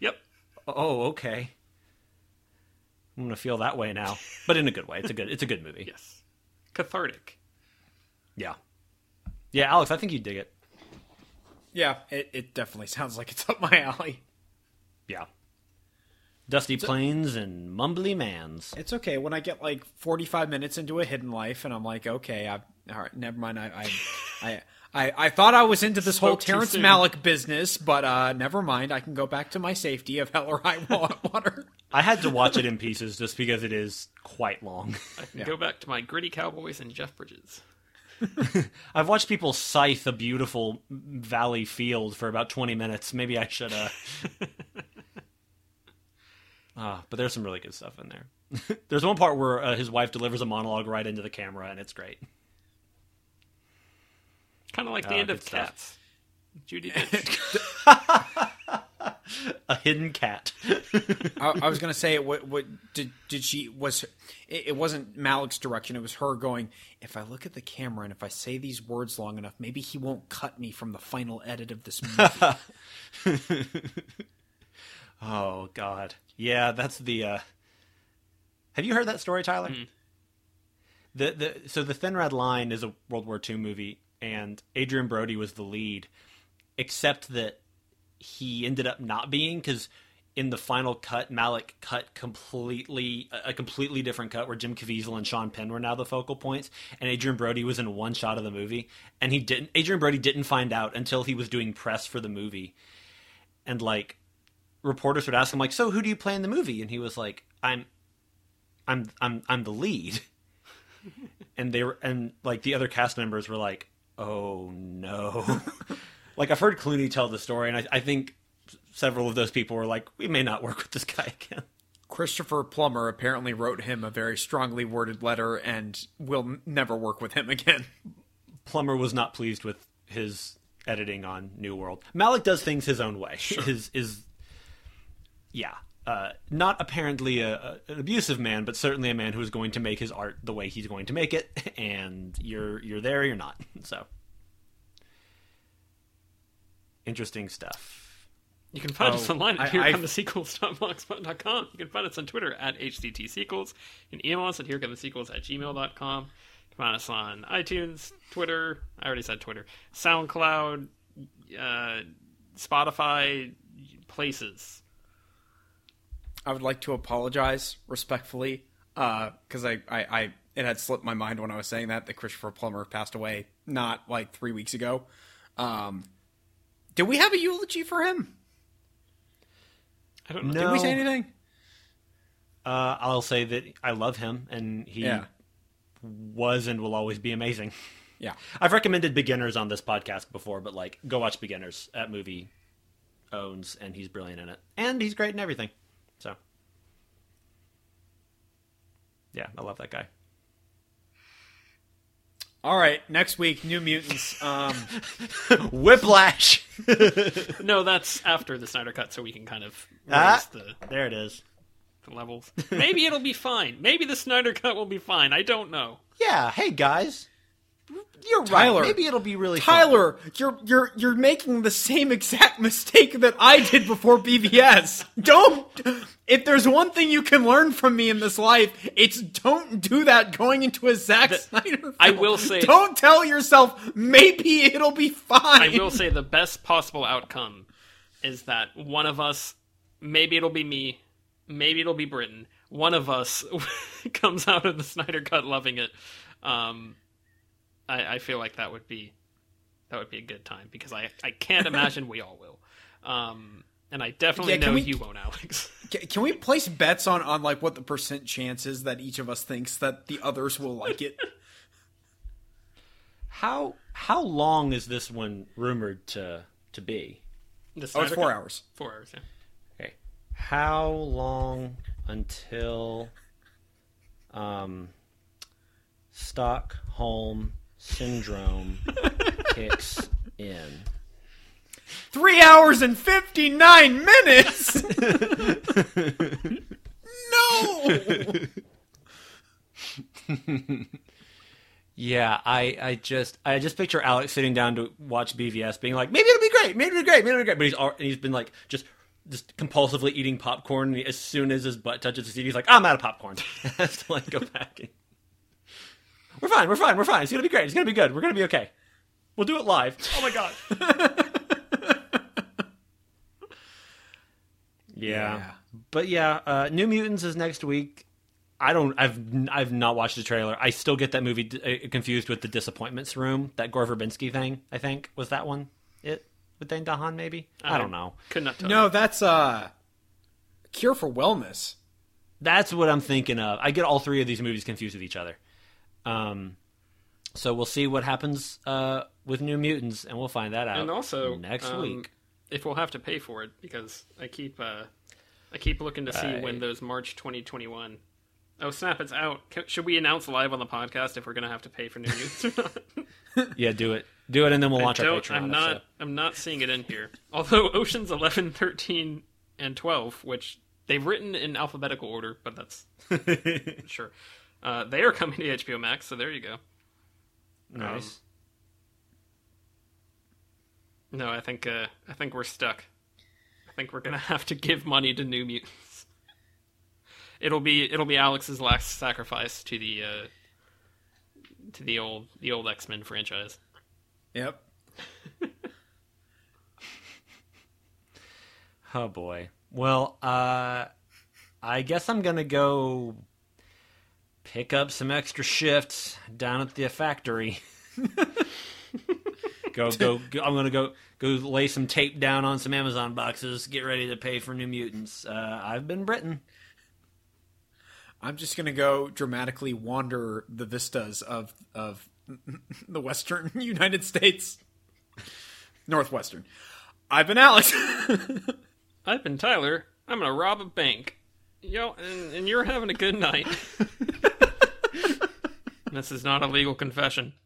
Yep. Oh, okay. I'm gonna feel that way now, but in a good way. It's a good. It's a good movie. Yes. Cathartic. Yeah. Yeah, Alex, I think you'd dig it. Yeah, it, it definitely sounds like it's up my alley. Yeah. Dusty it's plains a, and mumbly mans. It's okay when I get like forty-five minutes into A Hidden Life, and I'm like, okay, I all right, never mind. I I I, I, I thought I was into this Spoke whole Terrence Malick business, but uh, never mind. I can go back to my safety of Hell or High Water. I had to watch it in pieces just because it is quite long. I can yeah. go back to my Gritty Cowboys and Jeff Bridges. I've watched people scythe a beautiful valley field for about twenty minutes. Maybe I should... Uh... uh, but there's some really good stuff in there. There's one part where uh, his wife delivers a monologue right into the camera, and it's great. Kind of like the uh, end of Cats. Stuff. Judy Dench. A hidden cat. I, I was going to say, what, what did did she was? It, it wasn't Malick's direction. It was her going, if I look at the camera and if I say these words long enough, maybe he won't cut me from the final edit of this movie. Oh God, yeah, that's the. Uh... Have you heard that story, Tyler? Mm-hmm. The the so the Thin Red Line is a World War Two movie, and Adrian Brody was the lead, except that he ended up not being, because in the final cut, Malick cut completely a completely different cut where Jim Caviezel and Sean Penn were now the focal points, and Adrian Brody was in one shot of the movie, and he didn't. Adrian Brody didn't find out until he was doing press for the movie, and like reporters would ask him like, "So who do you play in the movie?" And he was like, "I'm, I'm, I'm, I'm the lead," and they were, and like the other cast members were like, "Oh no." Like, I've heard Clooney tell the story, and I, I think several of those people were like, we may not work with this guy again. Christopher Plummer apparently wrote him a very strongly worded letter, and will never work with him again. Plummer was not pleased with his editing on New World. Malick does things his own way. Sure. His, is, yeah. Uh, not apparently a, a, an abusive man, but certainly a man who is going to make his art the way he's going to make it, and you're you're there, you're not, so... Interesting stuff. You can find oh, us online at here come the sequels dot blogspot dot com. You can find us on Twitter at H C T Sequels. You can email us at here come the sequels at gmail dot com. You can find us on iTunes, Twitter, I already said Twitter, SoundCloud, uh, Spotify, places. I would like to apologize respectfully because uh, I, I, I it had slipped my mind when I was saying that, that Christopher Plummer passed away not like three weeks ago. Um, Did we have a eulogy for him? I don't know. No. Did we say anything? Uh, I'll say that I love him, and he yeah. was and will always be amazing. Yeah. I've recommended Beginners on this podcast before, but like, go watch Beginners. That movie owns, and he's brilliant in it. And he's great in everything. So, yeah, I love that guy. All right, next week, New Mutants. Um, Whiplash. No, that's after the Snyder Cut, so we can kind of raise ah, the there it is, the levels. Maybe it'll be fine. Maybe the Snyder Cut will be fine. I don't know. Yeah. Hey guys, you're Tyler. Right. Maybe it'll be really Tyler. Fun. You're you're you're making the same exact mistake that I did before B V S. Don't. If there's one thing you can learn from me in this life, it's don't do that going into a Zack the, Snyder film. I will say... Don't tell yourself, maybe it'll be fine. I will say the best possible outcome is that one of us, maybe it'll be me, maybe it'll be Britain, one of us comes out of the Snyder Cut loving it. Um, I, I feel like that would be that would be a good time, because I, I can't imagine we all will. Um... And I definitely yeah, know we, you won't, Alex. Can we place bets on, on like what the percent chance is that each of us thinks that the others will like it? How how long is this one rumored to to be? Oh, it's four hours. Four hours, yeah. Okay. How long until um, Stockholm Syndrome kicks in? Three hours and fifty-nine minutes. No. Yeah, I, I just, I just picture Alex sitting down to watch B V S, being like, maybe it'll be great, maybe it'll be great, maybe it'll be great. But he's, already, he's been like, just, just compulsively eating popcorn. And as soon as his butt touches the T V, he's like, I'm out of popcorn. Has to like go back. And... We're fine. We're fine. We're fine. It's gonna be great. It's gonna be good. We're gonna be okay. We'll do it live. Oh my God. Yeah. yeah, but yeah, uh, New Mutants is next week. I don't. I've I've not watched the trailer. I still get that movie d- confused with The Disappointments Room, that Gore Verbinski thing. I think was that one. It with Dane DeHaan maybe. I, I don't know. Could not tell. No, you. That's uh, Cure for Wellness. That's what I'm thinking of. I get all three of these movies confused with each other. Um, so we'll see what happens uh with New Mutants, and we'll find that out. And also next um, week, if we'll have to pay for it, because I keep uh, I keep looking to see right. when those March twenty twenty-one. Oh, snap, it's out. Should we announce live on the podcast if we're going to have to pay for New Mutants or not? Yeah, do it. Do it, and then we'll launch our Patreon. I'm not, I'm not seeing it in here. Although Oceans eleven, thirteen, and twelve, which they've written in alphabetical order, but that's... sure. Uh, they are coming to H B O Max, so there you go. Nice. Um, no, I think uh, I think we're stuck. I think we're going to have to give money to New Mutants. It'll be it'll be Alex's last sacrifice to the uh, to the old the old X-Men franchise. Yep. Oh boy. Well, uh, I guess I'm gonna go pick up some extra shifts down at the factory. go, go go! I'm gonna go go lay some tape down on some Amazon boxes. Get ready to pay for New Mutants. Uh, I've been Britton. I'm just going to go dramatically wander the vistas of of the western United States. Northwestern. I've been Alex. I've been Tyler. I'm going to rob a bank. Yo, and, and you're having a good night. This is not a legal confession.